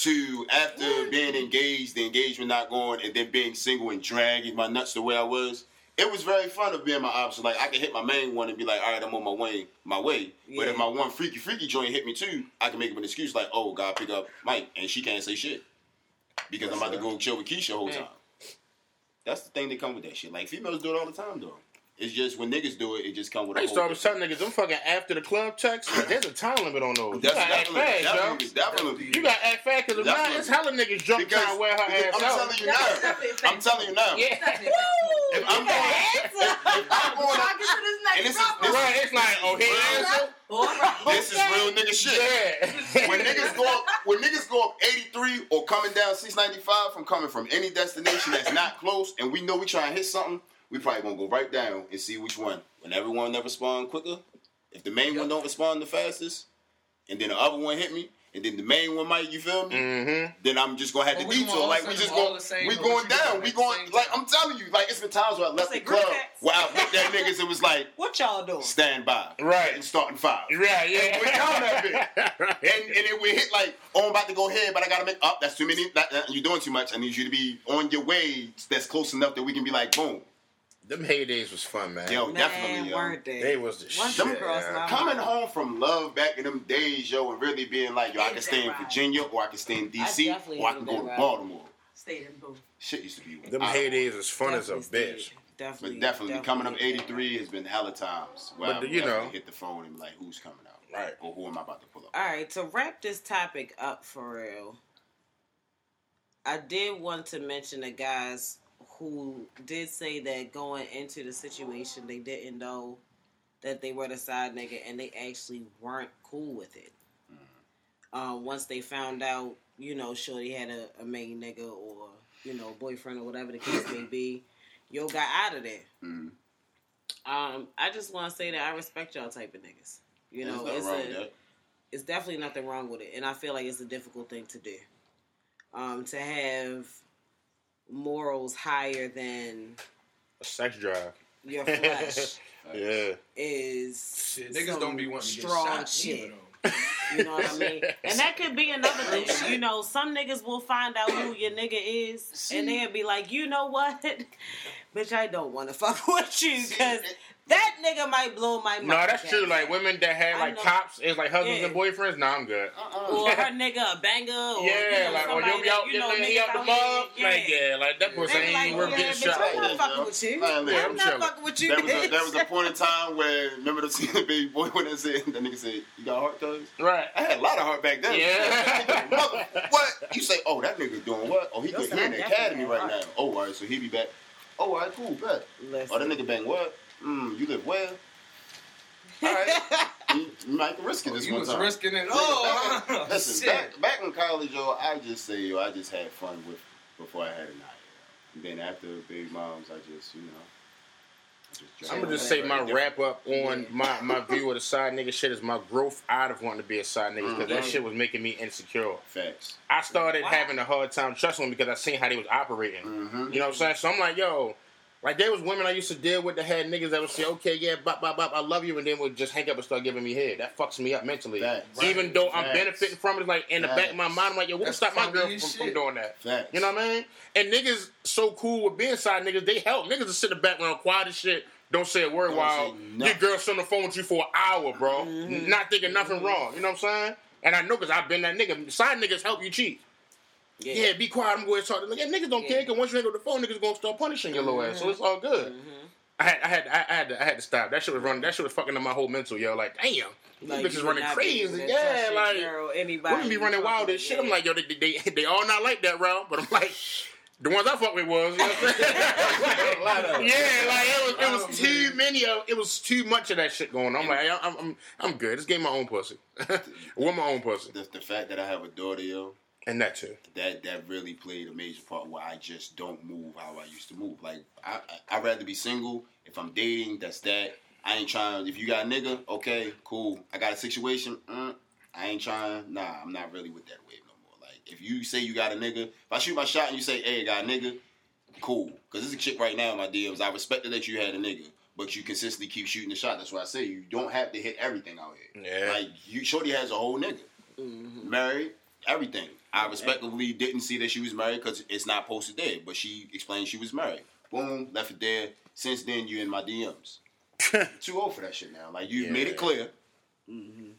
to after Woo. being engaged, the engagement not going, and then being single and dragging my nuts the way I was. It was very fun of being my option. Like, I can hit my main one and be like, all right, I'm on my way. My way. Yeah. But if my one freaky, freaky joint hit me too, I can make up an excuse like, oh, God, pick up Mike. And she can't say shit. Because That's I'm about right. to go chill with Keisha the whole time. Yeah. That's the thing that come with that shit. Like, females do it all the time, though. It's just when niggas do it, it just come with a whole I used to tell niggas, them fucking after the club texts, there's a time limit on those. That's you gotta act fast, yo. Definitely. You gotta act fast, because if not, it's hella niggas drunk trying to wear her ass I'm out. Telling you now. I'm telling you now. Yeah. If I'm going, if I'm going, and this is, this, right, it's like, oh, he answer? This is real nigga shit. Yeah. When niggas go up, when niggas go up eighty-three or coming down six ninety-five from coming from any destination that's not close, and we know we trying to hit something, we probably gonna go right down and see which one. When everyone that responds quicker, if the main yep. one don't respond the fastest, and then the other one hit me, and then the main one might, you feel me? Mm-hmm. Then I'm just gonna have well, to detour. Like we just going, we going down. We going like I'm telling you. Like it's been times where I left the club where I looked at niggas and was like, "What y'all doing? Stand by, right? And starting five, right? Yeah, and we're down that bit. And and then we hit like, oh, I'm about to go ahead, but I gotta make up. Oh, that's too many. That, that, you're doing too much. I need you to be on your way. That's close enough that we can be like, boom." Them heydays was fun, man. Yo, man, definitely, yo. Weren't they? They was the Once shit. Them girls coming home from love back in them days, yo, and really being like, yo, I can stay in Virginia, or I can stay in D C, or I can go to Baltimore. Stayed in both. Shit used to be one. Them heydays was fun as a bitch. Definitely. But definitely, definitely coming up eighty-three has been hella times. Where but, you know. Hit the phone and be like, who's coming out? Right. Or who am I about to pull up? All right, to wrap this topic up for real, I did want to mention the guys who did say that going into the situation, they didn't know that they were the side nigga, and they actually weren't cool with it. Mm-hmm. Uh, once they found out, you know, shorty had a, a main nigga or, you know, boyfriend or whatever the case may be, yo got out of there. Mm-hmm. Um, I just want to say that I respect y'all type of niggas. You know, There's it's, a, with it's definitely nothing wrong with it, and I feel like it's a difficult thing to do. Um, to have morals higher than a sex drive. Your flesh, yeah, is shit, niggas don't be wanting to get shot. Shit. You know what I mean? And that could be another thing. You know, some niggas will find out who your nigga is, See? and they'll be like, you know what, bitch, I don't want to fuck with you because that nigga might blow my mind. No, that's down. true. Like, women that have, like, cops, it's like husbands yeah. and boyfriends, nah, I'm good. Uh-uh. Or her nigga a banger. Or, yeah, you know, like, or you'll be out, you know, he out the mug. Yeah. Like, yeah, like, that person ain't like, worth yeah, getting shot. I'm not fucking with you. I'm not fucking with you, bitch. There was a point in time where, remember the baby boy when I said, that nigga said, you got heart, cuz? Right. I had a lot of heart back then. Yeah. What? You say, oh, that nigga doing what? Oh, he could hear in the academy right now. Oh, all right, so he be back. Oh, all right, cool, bet. Oh, that nigga bang what? Mm, you live well. All right. you, you might be risking this oh, one time. You was risking it. Oh, back, oh listen, back, back in college, yo, I just say, yo, I just had fun with before I had an eye. And then after baby moms, I just, you know. Just I'm going to just say my wrap up on yeah. my, my view of the side nigga shit is my growth out of wanting to be a side nigga because mm-hmm. that shit was making me insecure. Facts. I started wow. having a hard time trusting them because I seen how they was operating. Mm-hmm. You know what I'm saying? So I'm like, yo. Like, there was women I used to deal with that had niggas that would say, okay, yeah, bop, bop, bop, I love you, and then would just hang up and start giving me head. That fucks me up mentally. Facts. Even though Facts. I'm benefiting from it, like, in Facts. the back of my mind, I'm like, yo, what would stop my girl from, from doing that? Facts. You know what I mean? And niggas so cool with being side niggas, they help. Niggas are sitting in the background quiet as shit, Don't say a word don't while your girl's on the phone with you for an hour, bro. Mm-hmm. Not thinking nothing mm-hmm. wrong. You know what I'm saying? And I know because I've been that nigga. Side niggas help you cheat. Yeah, yeah be quiet. I'm going to talk to them. Yeah, niggas don't yeah. care because once you hang up the phone, niggas going to start punishing your little mm-hmm. ass. So it's all good. Mm-hmm. I had, I had, I had, to, I had to stop. That shit was running. That shit was fucking up my whole mental, yo. Like, damn, like, these bitches running crazy. Yeah, like, women be running wild and shit. Yeah. I'm like, yo, they, they, they, they all not like that, bro. But I'm like, the ones I fuck with was, you know what I'm saying? Like, yeah, like it was, it was too many of, it was too much of that shit going on. I'm like, I'm, I'm, I'm good. Just gave my own pussy. With my own pussy. The, the fact that I have a daughter, yo. And that too. That that really played a major part where I just don't move how I used to move. Like, I, I, I'd rather be single. If I'm dating, that's that. I ain't trying. If you got a nigga, okay, cool. I got a situation. Mm, I ain't trying. Nah, I'm not really with that wave no more. Like, if you say you got a nigga, if I shoot my shot and you say, hey, I got a nigga, cool. Because there's a chick right now in my D Ms. I respected that you had a nigga. But you consistently keep shooting the shot. That's why I say you don't have to hit everything out here. Yeah. Like, you, shorty has a whole nigga. Mm-hmm. Married, everything. I respectfully didn't see that she was married because it's not posted there, but she explained she was married. Boom, left it there. Since then, you're in my D Ms. Too old for that shit now. Like, you've yeah. made it clear. Mm-hmm.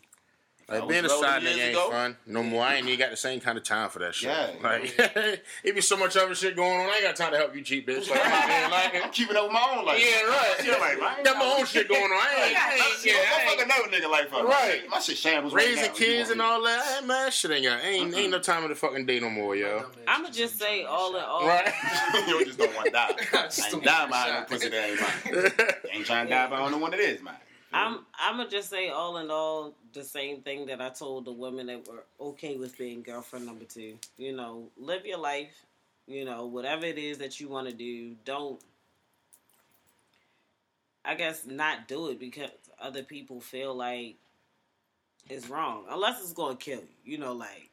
Like, being a side nigga ain't ago, fun no more. I ain't even got the same kind of time for that shit. Yeah, like, yeah. It be so much other shit going on. I ain't got time to help you cheat, bitch. Like, I'm, like, I'm keeping up with my own life. Yeah, right. Yeah, like, I ain't got my own shit going on. I ain't, I ain't, I ain't yeah, I ain't, fucking another nigga life up. Right. My shit shambles right now. Raising kids and all that. Hey, man, shit ain't got. Ain't, mm-hmm. ain't no time of the fucking day no more, yo. I'm going to just say all in all. Right. You just don't want to die. I ain't dying behind no pussy that ain't mine. Ain't trying to die behind no one that is mine. I'm I'm gonna just say all in all the same thing that I told the women that were okay with being girlfriend number two. You know, live your life. You know, whatever it is that you want to do, don't. I guess not do it because other people feel like it's wrong, unless it's gonna kill you. You know, like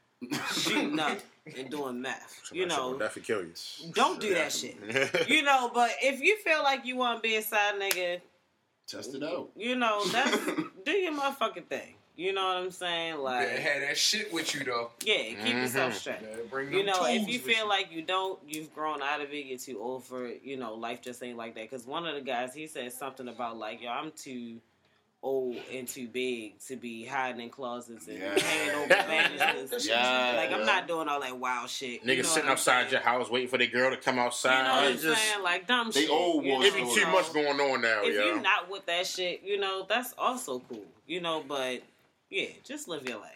shooting up and doing meth. Somebody you know, definitely kill you. Don't do that shit. You know, but if you feel like you want to be a side nigga. Test it out. You know, that's do your motherfucking thing. You know what I'm saying? Like, yeah, have that shit with you though. Yeah, keep mm-hmm. yourself straight. You, you know, if you feel you. like you don't, you've grown out of it. You're too old for it. You know, life just ain't like that. Because one of the guys, he said something about like, yo, I'm too old and too big to be hiding in closets and yeah. hanging over bandages. Yeah, like yeah. I'm not doing all that wild shit. Niggas you know sitting outside saying? Your house waiting for their girl to come outside. You know what I'm just, saying? Like dumb they shit. They old ones. It be too much going on now. If yo. you're not with that shit, you know that's also cool. You know, but yeah, just live your life.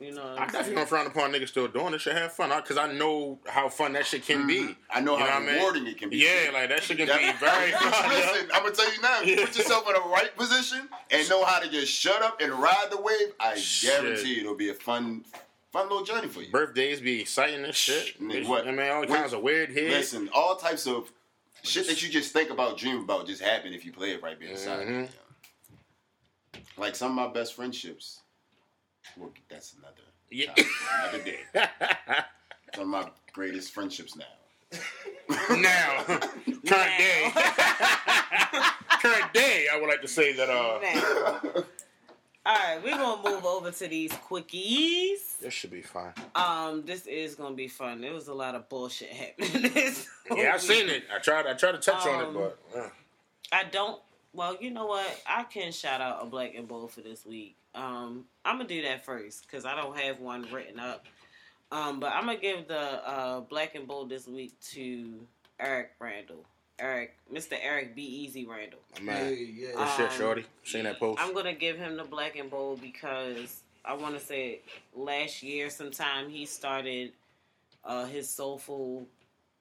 You know, what I'm I definitely don't frown upon niggas still doing this shit. Have fun, because I, I know how fun that shit can mm-hmm. be. I know you how know rewarding I mean? It can be. Yeah, like that shit can be very fun. Listen, I'm gonna tell you now. You put yourself in the right position and know how to just shut up and ride the wave. I shit. guarantee it'll be a fun, fun little journey for you. Birthdays be exciting and shit. Nigga, what? I mean, all kinds what? Of weird hits. Listen, all types of shit that you just think about, dream about, just happen if you play it right beside mm-hmm. you. Like some of my best friendships. Well, that's another yeah. topic, another day. It's one of my greatest friendships now. Now, current now. Day, current day. I would like to say that. Uh... Now. All right, we're gonna move over to these quickies. This should be fun. Um, this is gonna be fun. There was a lot of bullshit happening. This yeah, I've seen it. I tried. I tried to touch um, on it, but yeah. I don't. Well, you know what? I can shout out a black and bold for this week. Um, I'm going to do that first because I don't have one written up. Um, but I'm going to give the uh, black and bold this week to Eric Randall. Eric, Mister Eric B. Easy Randall. Hey, yeah. Um, Good shit, shorty. Seen that post. I'm going to give him the black and bold because I want to say last year sometime he started uh, his soulful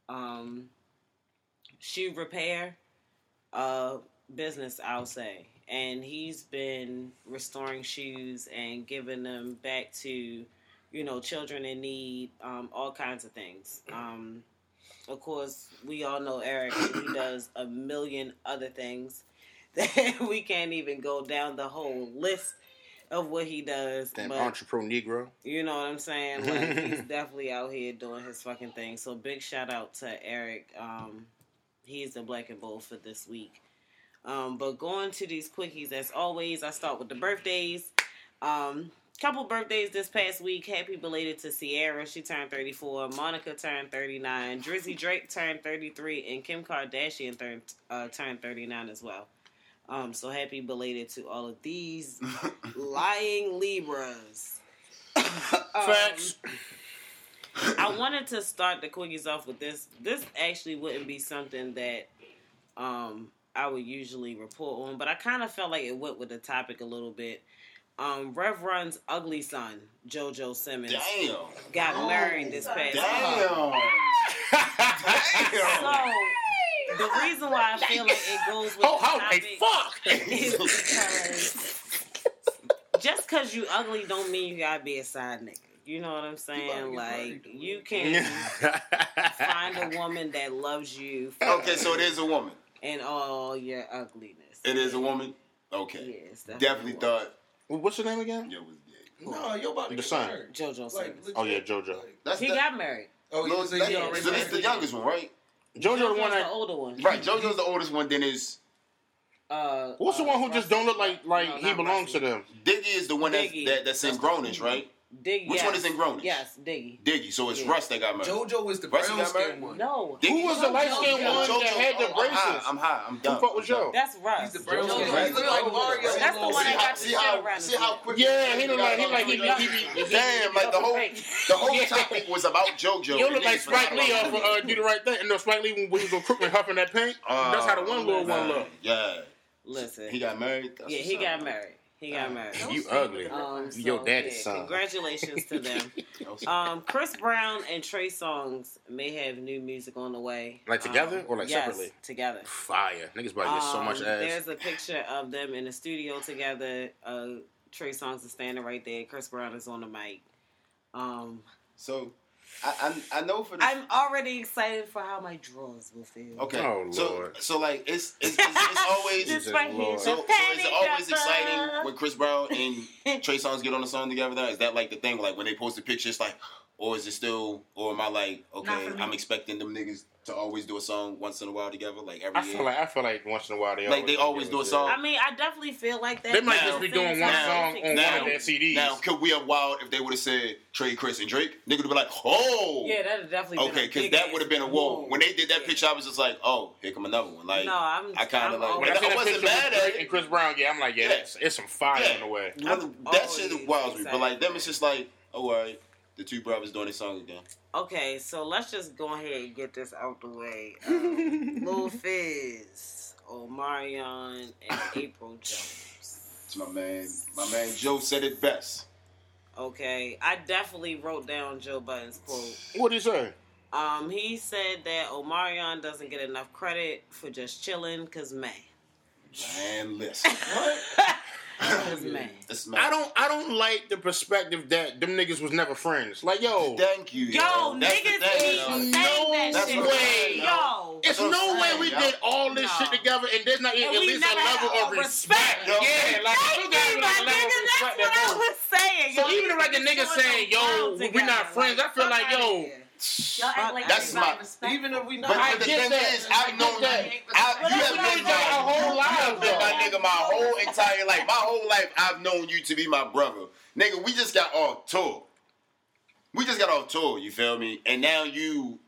um, shoe repair uh, business, I'll say. And he's been restoring shoes and giving them back to, you know, children in need, um, all kinds of things. Um, of course, we all know Eric. He does a million other things that we can't even go down the whole list of what he does. Damn entrepreneur Negro. You know what I'm saying? Like, he's definitely out here doing his fucking thing. So big shout out to Eric. Um, he's the black and bold for this week. Um, but going to these quickies, as always, I start with the birthdays. Um, couple birthdays this past week. Happy belated to Sierra. She turned thirty-four. Monica turned thirty-nine. Drizzy Drake turned thirty-three. And Kim Kardashian turned, uh, turned thirty-nine as well. Um, so happy belated to all of these lying Libras. Facts. Um, I wanted to start the quickies off with this. This actually wouldn't be something that um, I would usually report on, but I kind of felt like it went with the topic a little bit. Um, Reverend's ugly son, JoJo Simmons, Damn. got oh, married this past Damn. Year. So, the reason why I feel like it goes with oh, the topic oh, hey, fuck. is because just because you ugly don't mean you gotta be a side nigga. You know what I'm saying? Like, you can find a woman that loves you. Okay, so it is a woman. And all your ugliness. It is a woman? Okay. Yes, definitely definitely thought. What's your name again? Yo, was gay. No, your body. The son. JoJo Simmons. Oh, yeah, JoJo. That's he the, got married. Oh, yeah. So, yeah. so that's the youngest one, right? JoJo, JoJo's the one that. the older one. Right, JoJo's the oldest one, then is. Uh, What's uh, the one who Russ, just don't look like, like no, he belongs Russ. to them? Diggy is the one that's, that, that's in Grownish, right? Diggy, Which yes. one is in Grownish? Yes, Diggy. Diggy, so it's yeah. Russ that got married. JoJo is the brown-skinned one. No. Diggy. Who was the light-skinned one that had the oh, braces? I'm high, I'm high, I'm done. Who fuck with Joe? That's Russ. He's the brown-skinned one. He looked like Omarion. That's the one that got the shit around him. See how quick. Yeah, he looked like he like he be... Damn, like the whole the whole topic was about JoJo. You look like Spike Lee off of Do the Right Thing. And no, Spike Lee, when we was on Crook and huffing that paint, that's how the one little one looked. Yeah. Listen. He got married? Yeah, he got married. He got married. You ugly. Um, so, Your daddy's yeah, son. Congratulations to them. um, Chris Brown and Trey Songz may have new music on the way. Like together um, or like yes, separately? Together. Fire. Niggas probably um, get so much ass. There's a picture of them in the studio together. Uh, Trey Songz is standing right there. Chris Brown is on the mic. Um, so I, I I know for the... I'm already excited for how my drawers will feel. Okay. Oh, so, Lord. So, like, it's it's, it's, it's always... Just right here. So, so it's always exciting when Chris Brown and Trey Songz get on the song together. Is that, like, the thing? Like, when they post the picture, it's like, or is it still... Or am I, like, okay, I'm expecting them niggas to always do a song once in a while together? Like, every I year? Feel like, I feel like once in a while they like always... Like, they always do a song. I mean, I definitely feel like that. They might now, just be doing one now, song on now, one of their C Ds. Now, could we have wild if they would have said... Trey, Chris, and Drake, nigga would have been like, oh! Yeah, that would definitely Okay, because that would have been a whoa. When they did that yeah. picture, I was just like, oh, here come another one. Like, no, I'm, I kind of like, when I, I wasn't mad at it. And Chris Brown, yeah, I'm like, yeah, yeah. That's, it's some fire yeah. in the way. I'm, that shit wilds me, but like, them it's just like, oh, all right, the two brothers doing this song again. Okay, so let's just go ahead and get this out the way. Um, Lil Fizz, Omarion, and April Jones. It's my man. My man Joe said it best. Okay, I definitely wrote down Joe Budden's quote. What did he say? Um, he said that Omarion doesn't get enough credit for just chilling, cause man, man, listen, what? Cause man, I don't, I don't like the perspective that them niggas was never friends. Like, yo, thank you, yo, yo niggas ain't no shit. way, yo, it's no saying, way we yo. did all this no. shit together, and there's not even at least a level of respect. respect. Yo, yeah, like you guys like a level of respect that goes. Saying, so even like the nigga saying, yo, we're not friends, I feel like, yo, like that's my, even if we not, but, but the thing is, I've known that, I, you have known my whole life, my nigga, my whole entire life, my whole life, I've known you to be my brother. Nigga, we just got off tour. We just got off tour, you feel me? And now you,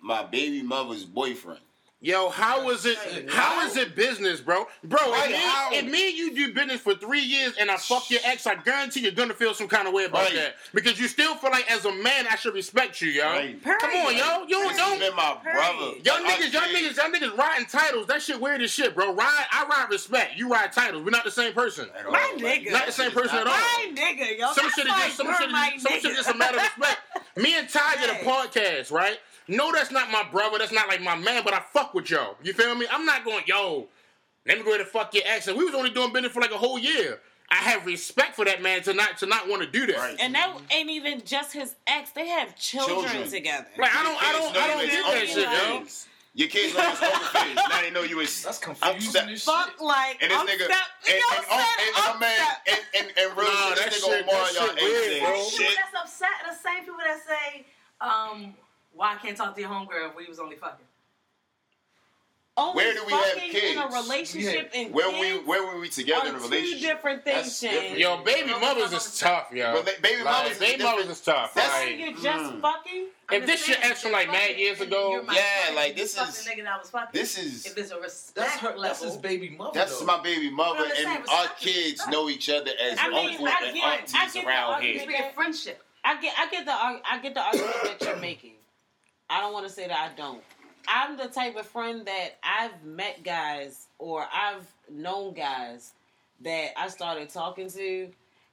my baby mother's boyfriend. Yo, how is it? How is it business, bro? Bro, right, if, me, if me and you do business for three years and I fuck your ex, I guarantee you're gonna feel some kind of way about right. that because you still feel like as a man I should respect you, yo. Right. Come on, yo, you don't. don't been my brother. Y'all niggas, y'all niggas, y'all niggas riding titles. That shit weird as shit, bro. Ride, I ride respect. You ride titles. We're not the same person. All, my nigga, not the same person at all. My nigga, yo. Some shit is just some shit. Is, some shit is just a matter of respect. Me and Ty did a podcast, right? No, that's not my brother. That's not like my man, but I fuck with y'all. You feel me? I'm not going, yo, let me go ahead and fuck your ex. And we was only doing business for like a whole year. I have respect for that man to not to not want to do that. Right. And that ain't even just his ex. They have children, children. together. Like, I don't, I don't, I don't get that shit, yo. Your kids know it's over phase. Now they know you is. That's confusing. I'm st- fuck like and this I'm nigga step, and and, and, and, and man and and, and really nah, this nigga shit, Omar, y'all ain't saying shit. That's upset. The same people that say, um. why I can't talk to your homegirl if we was only fucking? Only where do we have kids? In a relationship yeah. and where kids we where were we together in a relationship? Two different things. Different. Yo, baby mothers is tough, yo. But baby like, mothers, baby mothers is tough. That's like, you're just mm. fucking. If this shit asked from like mad years ago, yeah, like this is this is if it's a respect that's her, level. That's his baby mother. That's though. my baby mother, and saying, our kids respect. know each other as I mean, uncle and aunties around here. Speaking of friendship, I get I get the I get the argument that you're making. I don't want to say that I don't. I'm the type of friend that I've met guys or I've known guys that I started talking to,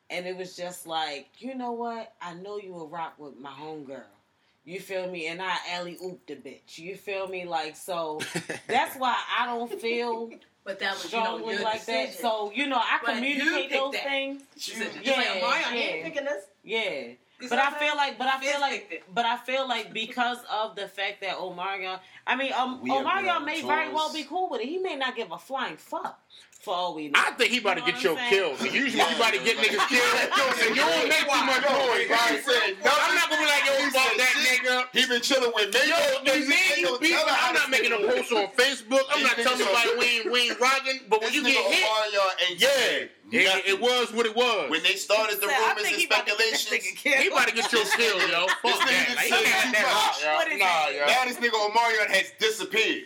and it was just like, you know what? I know you will rock with my homegirl. You feel me? And I alley-ooped the bitch. You feel me? Like, so that's why I don't feel but that was, strongly you know, like decision. that. So, you know, I but communicate those that. things. You, yeah, like, Omarion, yeah. You picking this? Yeah. But I feel like, but I feel like, but I feel like because of the fact that Omarion, I mean, um, Omarion may very well be cool with it. He may not give a flying fuck. For all we know. I think he about to get your kills. Usually you about to get niggas killed, and you don't make too much noise. I'm not gonna be like, yo, you bought that nigga. He been chilling with me. Yo, the man beat. I'm not making a post on Facebook. I'm not telling nobody we ain't we ain't rocking. But when you get hit, and yeah. It, it was what it was. When they started the rumors and speculations, he about to get your kill, yo. Fuck that. Now this nigga Omarion has disappeared.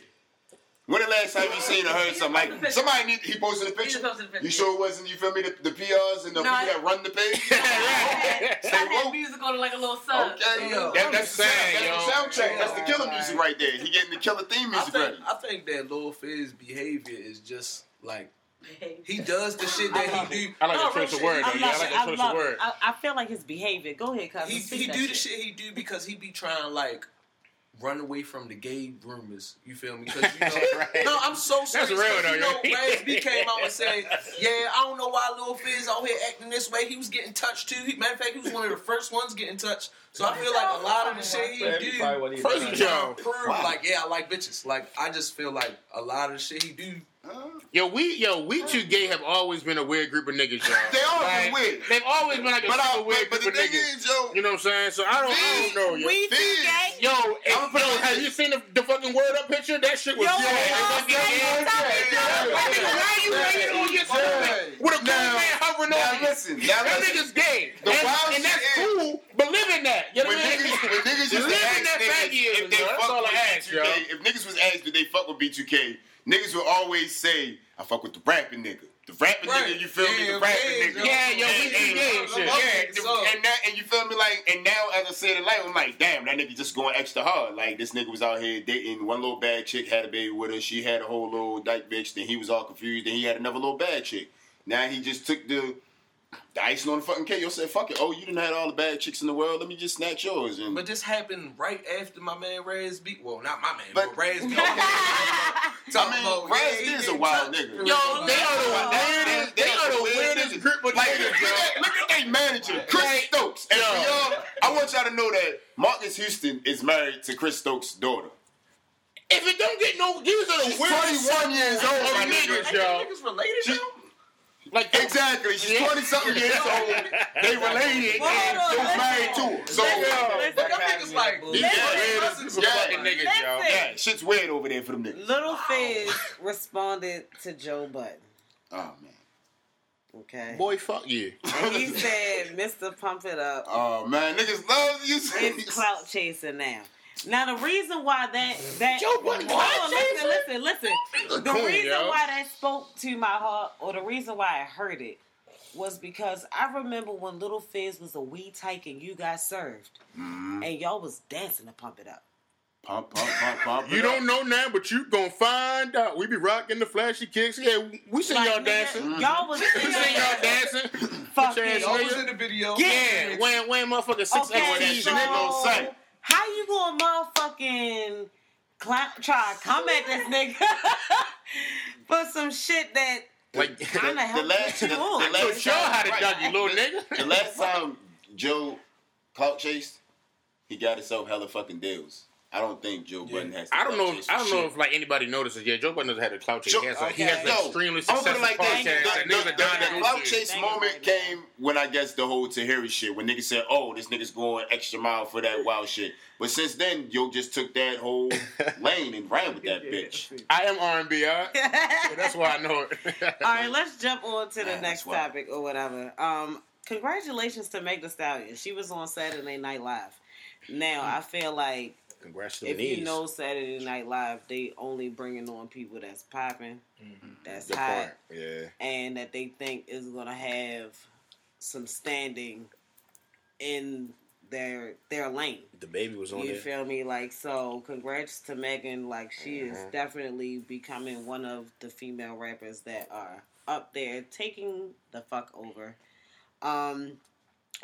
When the last time you seen or heard something like somebody need he posted a picture? Posted a picture. You sure it wasn't? You feel me? The, the P Rs and the no, people that run the page. I had, so, I had music on like a little sub. Okay, yo, that, that's the sound. That's the soundtrack. That's the killer music right there. He getting the killer theme music I think, ready. I think that Lil Fizz behavior is just like. He does the shit that he do. I like to choice of word. I like to choice of word. I feel like his behavior. Go ahead, cuz. He, he do the shit. shit he do because he be trying like run away from the gay rumors. You feel me? Cause you know, right. No, I'm so serious. That's real though. You know, Raz B came out and said, "Yeah, I don't know why Lil Fizz out here acting this way. He was getting touched too. He, matter of fact, he was one of the first ones getting touched." So I feel like a lot of the shit he do, first job, wow. like yeah, I like bitches. Like I just feel like a lot of the shit he do. Yo, we yo, we two gay have always been a weird group of niggas, y'all. They always like, weird. They've always been like a but I, weird but group of niggas. Is, yo, you know what I'm saying? So I don't, I don't know, yo. We two gay. Yo, if, yo have you seen the, the fucking Word Up picture? That shit was yo, yo, yo, yo, yo, why you hating on yourself with a cool man hovering over you? Listen, that nigga's gay, and that's cool. But live in that. You know what I mean? When niggas used to ask if they fuck with B two K, if niggas was asked, did they fuck with B two K? Niggas will always say, I fuck with the rapping nigga. The rapping right. nigga, you feel yeah, me? The rapping yeah, nigga. Yeah, yo, we do that shit. Yeah, so. and, now, and you feel me? Like, and now, as I say it light, I'm like, damn, that nigga just going extra hard. Like, this nigga was out here dating one little bad chick, had a baby with her. She had a whole little dyke bitch. Then he was all confused. Then he had another little bad chick. Now he just took the... The icing on the fucking cake. Yo said, fuck it. Oh, you didn't have all the bad chicks in the world. Let me just snatch yours. And but this happened right after my man Raz B. Well, not my man, but, but Raz B. I mean, Raz B is a wild nigga. Yo, they are the weirdest. They are the weirdest group of niggas. Look at their manager, Chris Stokes. And y'all, I want y'all to know that Marcus Houston is married to Chris Stokes' daughter. If it don't get no, these are the weirdest. twenty-one years old niggas, y'all. Niggas related to him? Like exactly, she's twenty something years old. They related and she was married to her. So, but them niggas like these fucking niggas, y'all. Yeah, shit's weird over there for them niggas. Lil Fizz responded to Joe Budden. Oh man. Okay. Boy, fuck you. And he said, "Mister Pump It Up." Oh man, niggas love you. It's clout chasing now. Now the reason why that that Joe Budden, listen, listen, listen. The cool, reason yo. why that spoke to my heart, or the reason why I heard it, was because I remember when Lil Fizz was a wee tyke and you got served, mm. and y'all was dancing to Pump It Up. Pump, pump, pump, pump. You don't know now, but you gonna find out. We be rocking the flashy kicks. Yeah, we see like, y'all dancing. Nigga, y'all was we see y'all dancing. Fuck it, y'all was in the video. Yeah, when when motherfucker six X and that site. How you gonna motherfucking cl- try to come at this nigga for some shit that like kind of helped you? The, the last show how to dog you, little nigga. The last time Joe clout chased, he got himself hella fucking deals. I don't think Joe yeah. Budden has. I don't know. If, I don't shit. know if like anybody notices. Yeah, Joe Budden doesn't have a clout chase. Joe, he has, like, okay. he has an no, extremely successful like podcast. The, the, the, the, the clout chase Dang moment came when I guess the whole Tahiris shit, when niggas said, "Oh, this nigga's going extra mile for that wild shit." But since then, Joe just took that whole lane and ran with that yeah, bitch. I am R and B, huh? Yeah, that's why I know it. All right, let's jump on to the nah, next topic or whatever. Um, congratulations to Meg Thee Stallion. She was on Saturday Night Live. Now I feel like. If you know Saturday Night Live, they only bringing on people that's popping, mm-hmm. that's Good hot, yeah. and that they think is going to have some standing in their their lane. The baby was on you there. You feel me? Like, so congrats to Megan. Like, she mm-hmm. is definitely becoming one of the female rappers that are up there taking the fuck over. Um,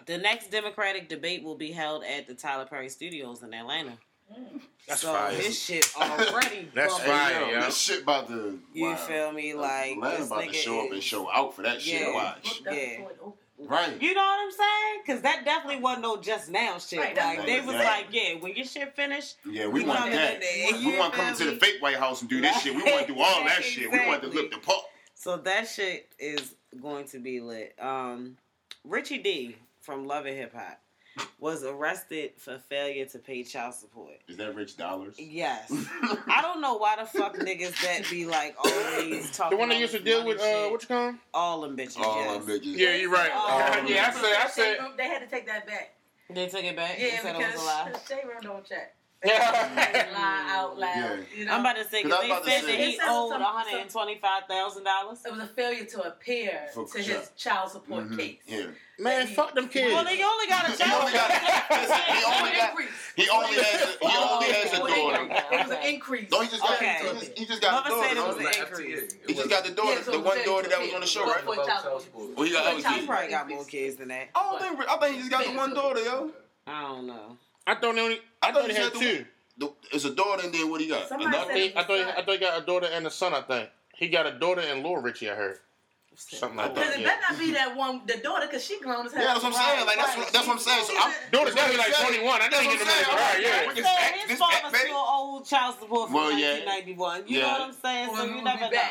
the next Democratic debate will be held at the Tyler Perry Studios in Atlanta. That's so fire. This shit already. That's fire, yo. This shit about to. You wow. feel me? Like, like this about nigga to show is, up and show out for that yeah, shit. Watch, yeah, right. You know what I'm saying? Because that definitely wasn't no just now shit. Right. Like right. they was right. like, yeah, when your shit finished, yeah, we, we want that. We want to come to the fake White House and do this shit. We want to do all that exactly. shit. We want to look the pop. So that shit is going to be lit. Um, Richie D from Love and Hip Hop was arrested for failure to pay child support. Is that Rich Dollars? Yes. I don't know why the fuck niggas that be like always talking. The one that used to deal with uh, what you call him? All them bitches. All yes. them bitches. Yeah, you're right. All yeah, I said. I said. They had to take that back. They took it back. Yeah, they because the shade room don't check. Yeah. Lie out loud. Yeah. You know? I'm about to say because they said that he owed one hundred and twenty-five thousand dollars. It was a failure to appear for to his child support mm-hmm. case. Yeah. Man, he, fuck them kids. Well, he only got a child. he only got. He only, got, he only has. A, he only has a daughter. It was an increase. No, he just got. Okay. He, just, he just got the daughter. It was an increase. He just got the daughter. Yeah, so the one daughter that was on the show, right? Well, he got. He probably got more kids than that. I don't think. I think he just got the one daughter, yo. I don't know. I thought they only. I, I thought, thought he had, had two. The, it's a daughter and then what he got? Somebody Another, said I thought. He, I thought he got a daughter and a son. I think he got a daughter and Lil Richie. I heard something like that. Because it better not be that one, the daughter, because she grown as hell. Yeah, that's what I'm saying. Like that's what, that's what I'm saying. So I'm daughter's definitely like twenty-one. I didn't get the money for her. Yeah, his act, this father still old child support from well, yeah. nineteen ninety-one. You yeah. know what I'm saying? Well, so you never know.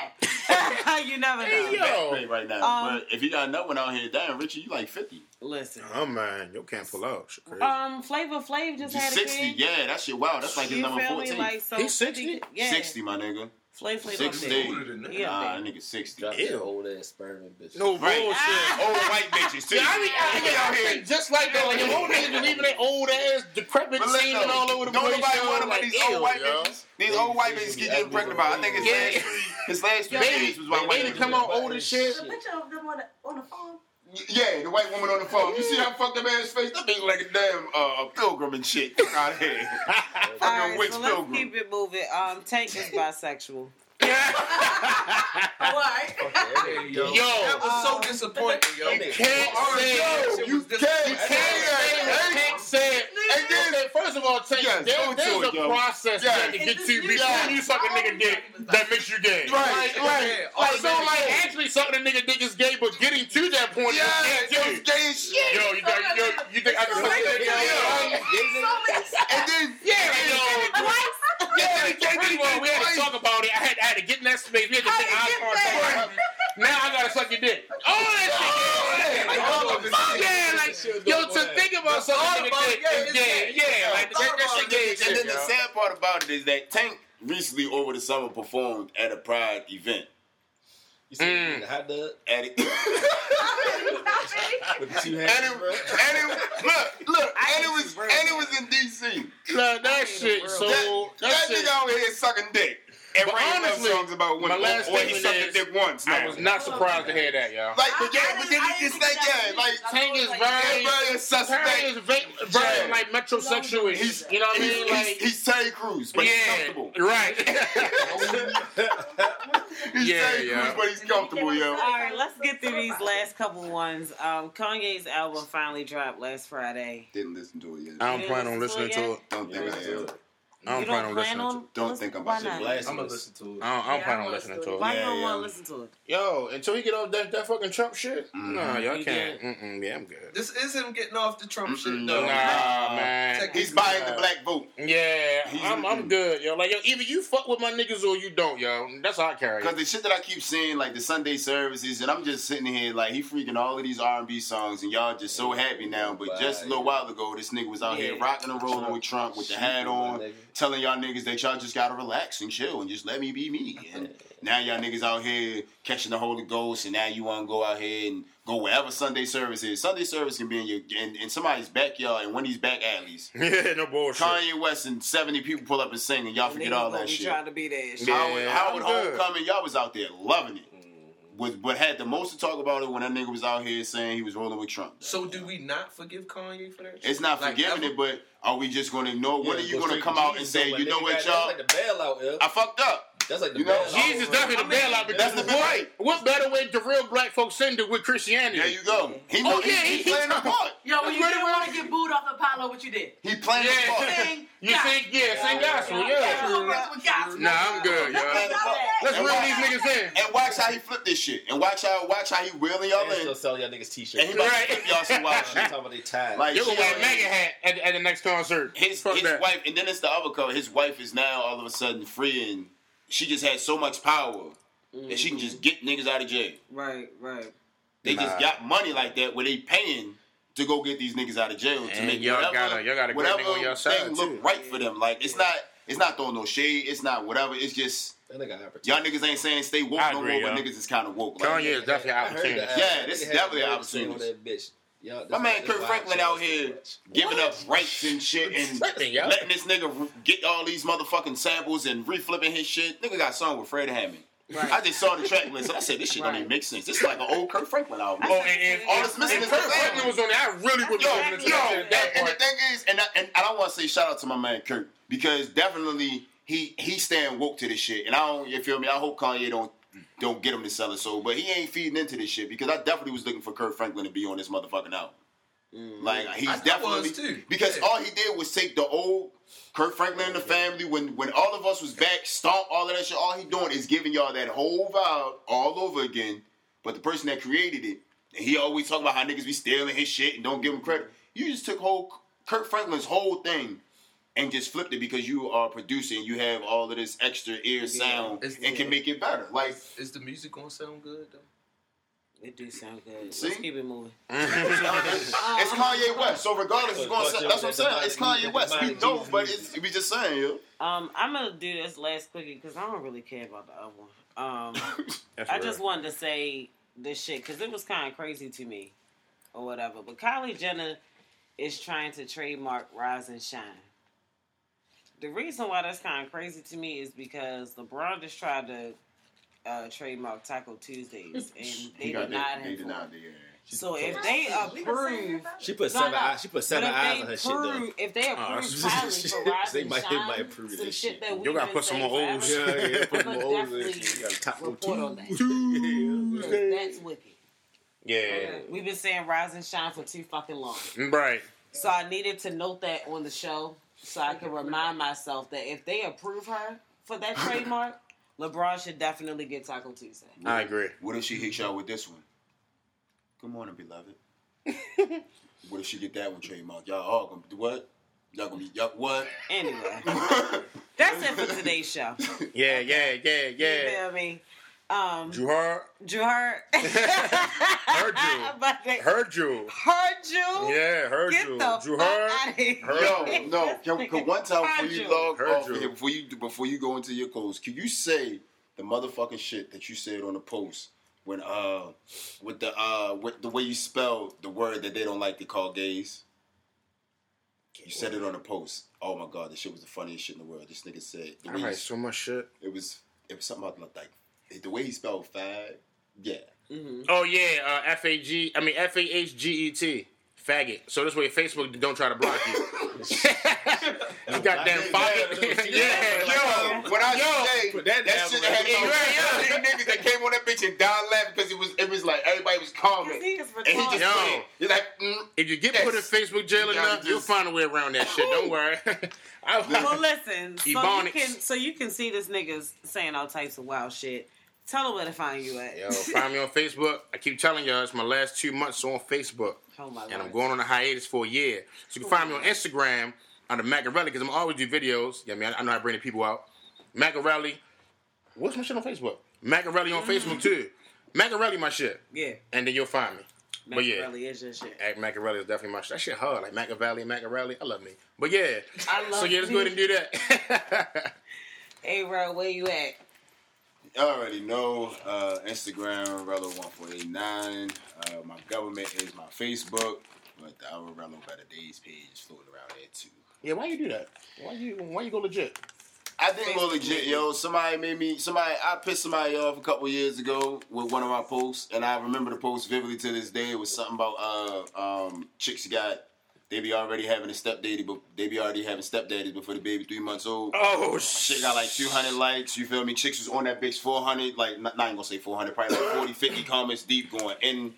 You never know. Yo, right now, but if you got another one out here, damn Richie, you like fifty. Listen. Oh, man. You can't pull out. Um, Flavor Flav just had sixty, a kid. Yeah, that shit, wow. That's like his number fourteen. Like, so he's sixty? Yeah. sixty, my nigga. Flav Flav sixty. Nah, yeah, that nigga sixty. Ew. Old ass sperming bitch. No right. bullshit. Ah. Old white bitches, too. Yeah, I mean, I get out here just like that. Like, if old niggas believing they old ass, decrepit, semen no, all over the place. Don't nobody want about these old white bitches. These old white bitches keep getting pregnant by. I think his last three babies was white bitches. They come on old as shit. The picture of them on the phone. Yeah, the white woman on the phone. You see how fucked up man's face? That bitch like a damn uh, pilgrim and shit. Fuck out of here. Fucking right, witch so pilgrim. Let's keep it moving. Um, Tank is bisexual. Why? Okay, yo, yo, that was so uh, disappointing. Yo, you can't well, say yo, you can't say Tank said. And then, first of all, Tank, yes, there, there's it, a yo. process yes. that to get to before you suck a nigga dick that makes you gay. Right, right. right. Like, so, like, actually sucking a nigga dick is gay, but getting to that point yes, is gay. gay shit. Yo, you got yo, you think I can suck a dick? And then, yeah, yo. Yeah, first of all, we had to talk about it. I had, I had to get in that space. We had to take eyes apart. Now I gotta suck your dick. All that shit. Like, oh, yeah, like, yo, to think about sucking your dick is gay. Yeah, like, that shit gay. And then the sad part about it is that Tank recently over the summer performed at a Pride event. You see mm. the hot dog? At it. With the two hands, and it, bro. And it, look, look, and it was, and it was in D C. Look, that shit. So that, that, that shit. Nigga over here sucking dick. And writing love songs about women. My last or, or he sucked is, dick once. Now. I was not surprised to hear that, y'all. Like, but yeah, but then he just like, yeah, like Tank is very, very suspect. Tank is very, very yeah. like metrosexual. He's, you know what I mean? He's, like, he's Terry Crews, but yeah, he's comfortable. Right. he's yeah, Terry yeah. Crews, but he's comfortable, yo. All right, let's get through these last couple ones. Um, Kanye's album finally dropped last Friday. Didn't listen to it yet. I don't plan on listening to it. Don't think I am. I don't plan on listening on to it. Don't think I'm about to blast I'm going to listen to it. I don't, I don't yeah, plan on listening to it. Why yeah, you don't yeah. want to listen to it? Yo, until he get off that, that fucking Trump shit? Mm-hmm. No, y'all you can't. Did. Mm-mm, yeah, I'm good. This is him getting off the Trump mm-mm, shit, though. Nah, man. He's buying the black vote. Yeah, I'm, I'm good, yo. Like, yo, either you fuck with my niggas or you don't, yo. That's how I carry it. Because the shit that I keep seeing, like the Sunday services, and I'm just sitting here, like, he freaking all of these R and B songs, and y'all just so happy now. But just a little while ago, this nigga was out yeah. here rocking and rolling with Trump with the hat on. Telling y'all niggas that y'all just gotta relax and chill and just let me be me. And now y'all niggas out here catching the Holy Ghost, and now you wanna go out here and go wherever Sunday service is. Sunday service can be in your in, in somebody's backyard and one of these back alleys. Yeah, no bullshit. Kanye West and seventy people pull up and sing, and y'all forget all that shit. Trying to be there. Shit. Yeah, Howard Homecoming, y'all was out there loving it. Was, but had the most to talk about it when that nigga was out here saying he was rolling with Trump. So do we not forgive Kanye for that? It's not like forgiving ever? It, but are we just going to ignore? Yeah, when are you going to come out and say, you know what, y'all? That's like the bailout, yeah. I fucked up. That's like the you know? bailout. Jesus definitely the bailout. Because that's the big right. What better way to real black folks send it with Christianity? There you go. He oh, yeah, he's he playing the part. Yo, when you didn't want to get booed off Apollo, what you did? He playing the part. You think, yeah, sing gospel, yeah. Nah, I'm good, y'all. Let's and reel watch, these niggas in. And watch how he flip this shit. And watch how watch how he reeling y'all and in. And still sell y'all niggas t-shirts. And he about right. to flip y'all some wild shit. Talking about they tied. Like, you're going to wear a mega hat at, at the next concert. His, his wife, and then it's the other cover. His wife is now all of a sudden free, and she just has so much power mm-hmm. that she can just get niggas out of jail. Right, right. They nah. just got money like that where they paying to go get these niggas out of jail. And to make y'all whatever, gotta, y'all gotta whatever on your side thing too. Look right yeah. for them. Like, it's yeah. not it's not throwing no shade. It's not whatever. It's just... Y'all niggas ain't saying stay woke agree, no more, yo. But niggas is kind of woke. Like, Kanye yeah, is definitely an opportunity. Yeah, this is definitely an opportunity. Yo, my man Kirk Franklin out here giving what? up rights and shit and flipping, letting this nigga get all these motherfucking samples and reflipping his shit. Nigga got a song with Fred Hammond. Right. I just saw the track list. I said, this shit right. don't even make sense. This is like an old Kirk Franklin album. Oh, and, and all this missing is Kirk Franklin was on it. I really would have listened to that. And the thing is, and I don't want to say shout out to my man Kirk, because definitely... He he staying woke to this shit, and I don't, you feel me? I hope Kanye don't don't get him to sell his soul, but he ain't feeding into this shit, because I definitely was looking for Kirk Franklin to be on this motherfucking album. Mm. Like, he's I definitely... Too. Because yeah. all he did was take the old Kirk Franklin and the family, when, when all of us was back, stomp, all of that shit, all he doing is giving y'all that whole vibe all over again, but the person that created it, and he always talk about how niggas be stealing his shit and don't give him credit. You just took whole Kirk Franklin's whole thing and just flipped it, because you are producing, you have all of this extra ear sound yeah, and can make it better. Like, is the music gonna sound good though? It do sound good. See? Let's keep it moving. It's Kanye West, so regardless, it's gonna sound, that's what I'm saying. It's Kanye West. We know, but it's, we just saying, yo. Um, I'm gonna do this last quickie because I don't really care about the other one. Um, I just right. wanted to say this shit because it was kind of crazy to me, or whatever. But Kylie Jenner is trying to trademark Rise and Shine. The reason why that's kind of crazy to me is because LeBron just tried to uh, trademark Taco Tuesdays, and they denied him. They denied it. So if they approve, she put seven eyes. She put seven eyes on her shit though. If they approve Kylie for Rise and Shine, some shit that we you gotta put some more olds. Yeah, yeah, put more olds in. You gotta Taco Tuesdays. That's wicked. Yeah, we've been saying Rise and Shine for too fucking long. Right. So I needed to note that on the show. So I can remind myself that if they approve her for that trademark, LeBron should definitely get Taco Tuesday. I agree. What if she hits y'all with this one? Good morning, beloved. What if she get that one trademark? Y'all all gonna do what? Y'all gonna be y'all what? Anyway, that's it for today's show. Yeah, yeah, yeah, yeah. You feel me? Um, Juhar. Juhar. Her Jew. Her Jew. Her Jew. Yeah, her Jew. Juhar. Yo, no. Can, can one time her before you log her off here, before you before you go into your clothes, can you say the motherfucking shit that you said on the post when uh with the uh with the way you spelled the word that they don't like to call gays? You said it on the post. Oh my god, this shit was the funniest shit in the world. This nigga said. I write so much shit. It was it was something about like. The way he spelled fag, yeah. Mm-hmm. Oh, yeah, uh, F A G, I mean, F A H G E T, faggot. So this way Facebook don't try to block you. You got that faggot. Yeah, yo, yo, when I yo, say that, that shit had no... You niggas that came on that bitch and died laughing because it was, it was like, everybody... everybody was calling it. He is and he just yo, you're like, mm, if you get put in Facebook jail enough, just, you'll find a way around that shit. Don't worry. I, well, listen. So you, can, so you can see this nigga's saying all types of wild shit. Tell them where to find you at. Yo, find me on Facebook. I keep telling y'all, it's my last two months on Facebook. Oh, my God. And I'm going on a hiatus for a year. So you can find me on Instagram under Macarelli, because I'm always do videos. Yeah, I mean, I know how to bring the people out. Macarelli. What's my shit on Facebook? Macarelli on mm. Facebook, too. Macarelli, my shit. Yeah. And then you'll find me. Macarelli but yeah, is your shit. Macarelli is definitely my shit. That shit hard. Like Macarelli, Macarelli. I love me. But yeah. I love So yeah, let's go ahead and do that. Hey, bro, where you at? Y'all already know. Uh, Instagram, Rello one four eight nine. Uh, my government is my Facebook. But the Our Rello Better Days page is floating around there, too. Yeah, why you do that? Why you Why you go legit? I didn't go legit, yo. Somebody made me, somebody, I pissed somebody off a couple years ago with one of my posts, and I remember the post vividly to this day. It was something about uh, um, chicks got, they be already having a stepdaddy, but they be already having stepdaddies before the baby three months old. Oh, shit. Got like two hundred likes, you feel me? Chicks was on that bitch four hundred, like, not, not even gonna say four hundred, probably like forty, fifty comments deep going in.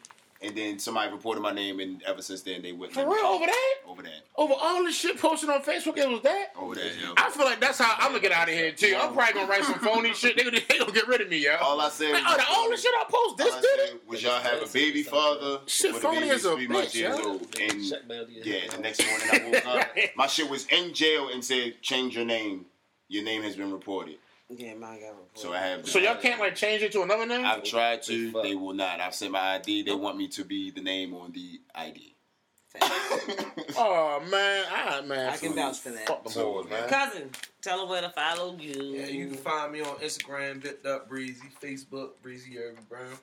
And then somebody reported my name, and ever since then, they wouldn't. For real? Over that? Over that. Over all this shit posted on Facebook, it was that? Over that, yo. I feel like that's how I'm going to get out of here, too. I'm probably going to write some phony shit. They're going to get rid of me, yo. All I said like, was... Oh, the only shit I post, this did it? Was y'all have a baby father. Shit, phony as a bitch, yo. And yeah, the next morning I woke up. My shit was in jail and said, change your name. Your name has been reported. Yeah, mine got reported. So I have. So y'all can't like change it to another name? I've tried to. They will not. I've sent my I D. They want me to be the name on the I D. Oh man, I man, I can vouch for that. Fuck the boys, man. Cousin, tell them where to follow you. Yeah, you can find me on Instagram, Bipped Up Breezy, Facebook, Breezy Erby Brown.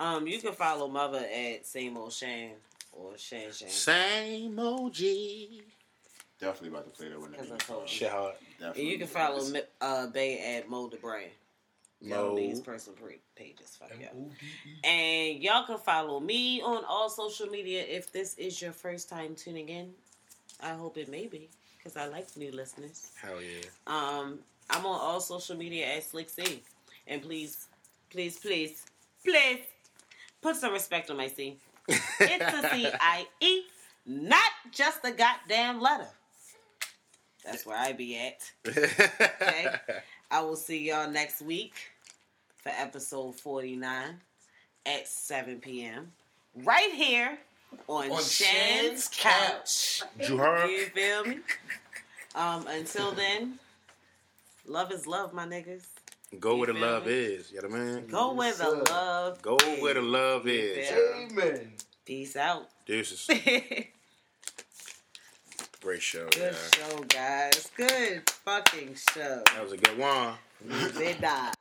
Um, you can follow Mother at Same Old Shane or Shane Shane. Same O G. Definitely about to play that one. Because I'm cold. Shit hard. Definitely. And you can follow uh, Bay at Mold the Brand. No. These personal pages. Fuck y'all. And y'all can follow me on all social media if this is your first time tuning in. I hope it may be. Because I like new listeners. Hell yeah. Um, I'm on all social media at Slicksy. And please, please, please, please put some respect on my C. It's a C I E. Not just a goddamn letter. That's where I be at. Okay. I will see y'all next week for episode forty-nine at seven p.m. right here on, on Shan's couch. couch. You heard? You feel me? Um, until then, love is love, my niggas. Go where the love is. You know what I mean? Go where the love. Go where the love is. Amen. Peace out. Deuces. Great show, Good guys. show, guys. Good fucking show. That was a good one. They died.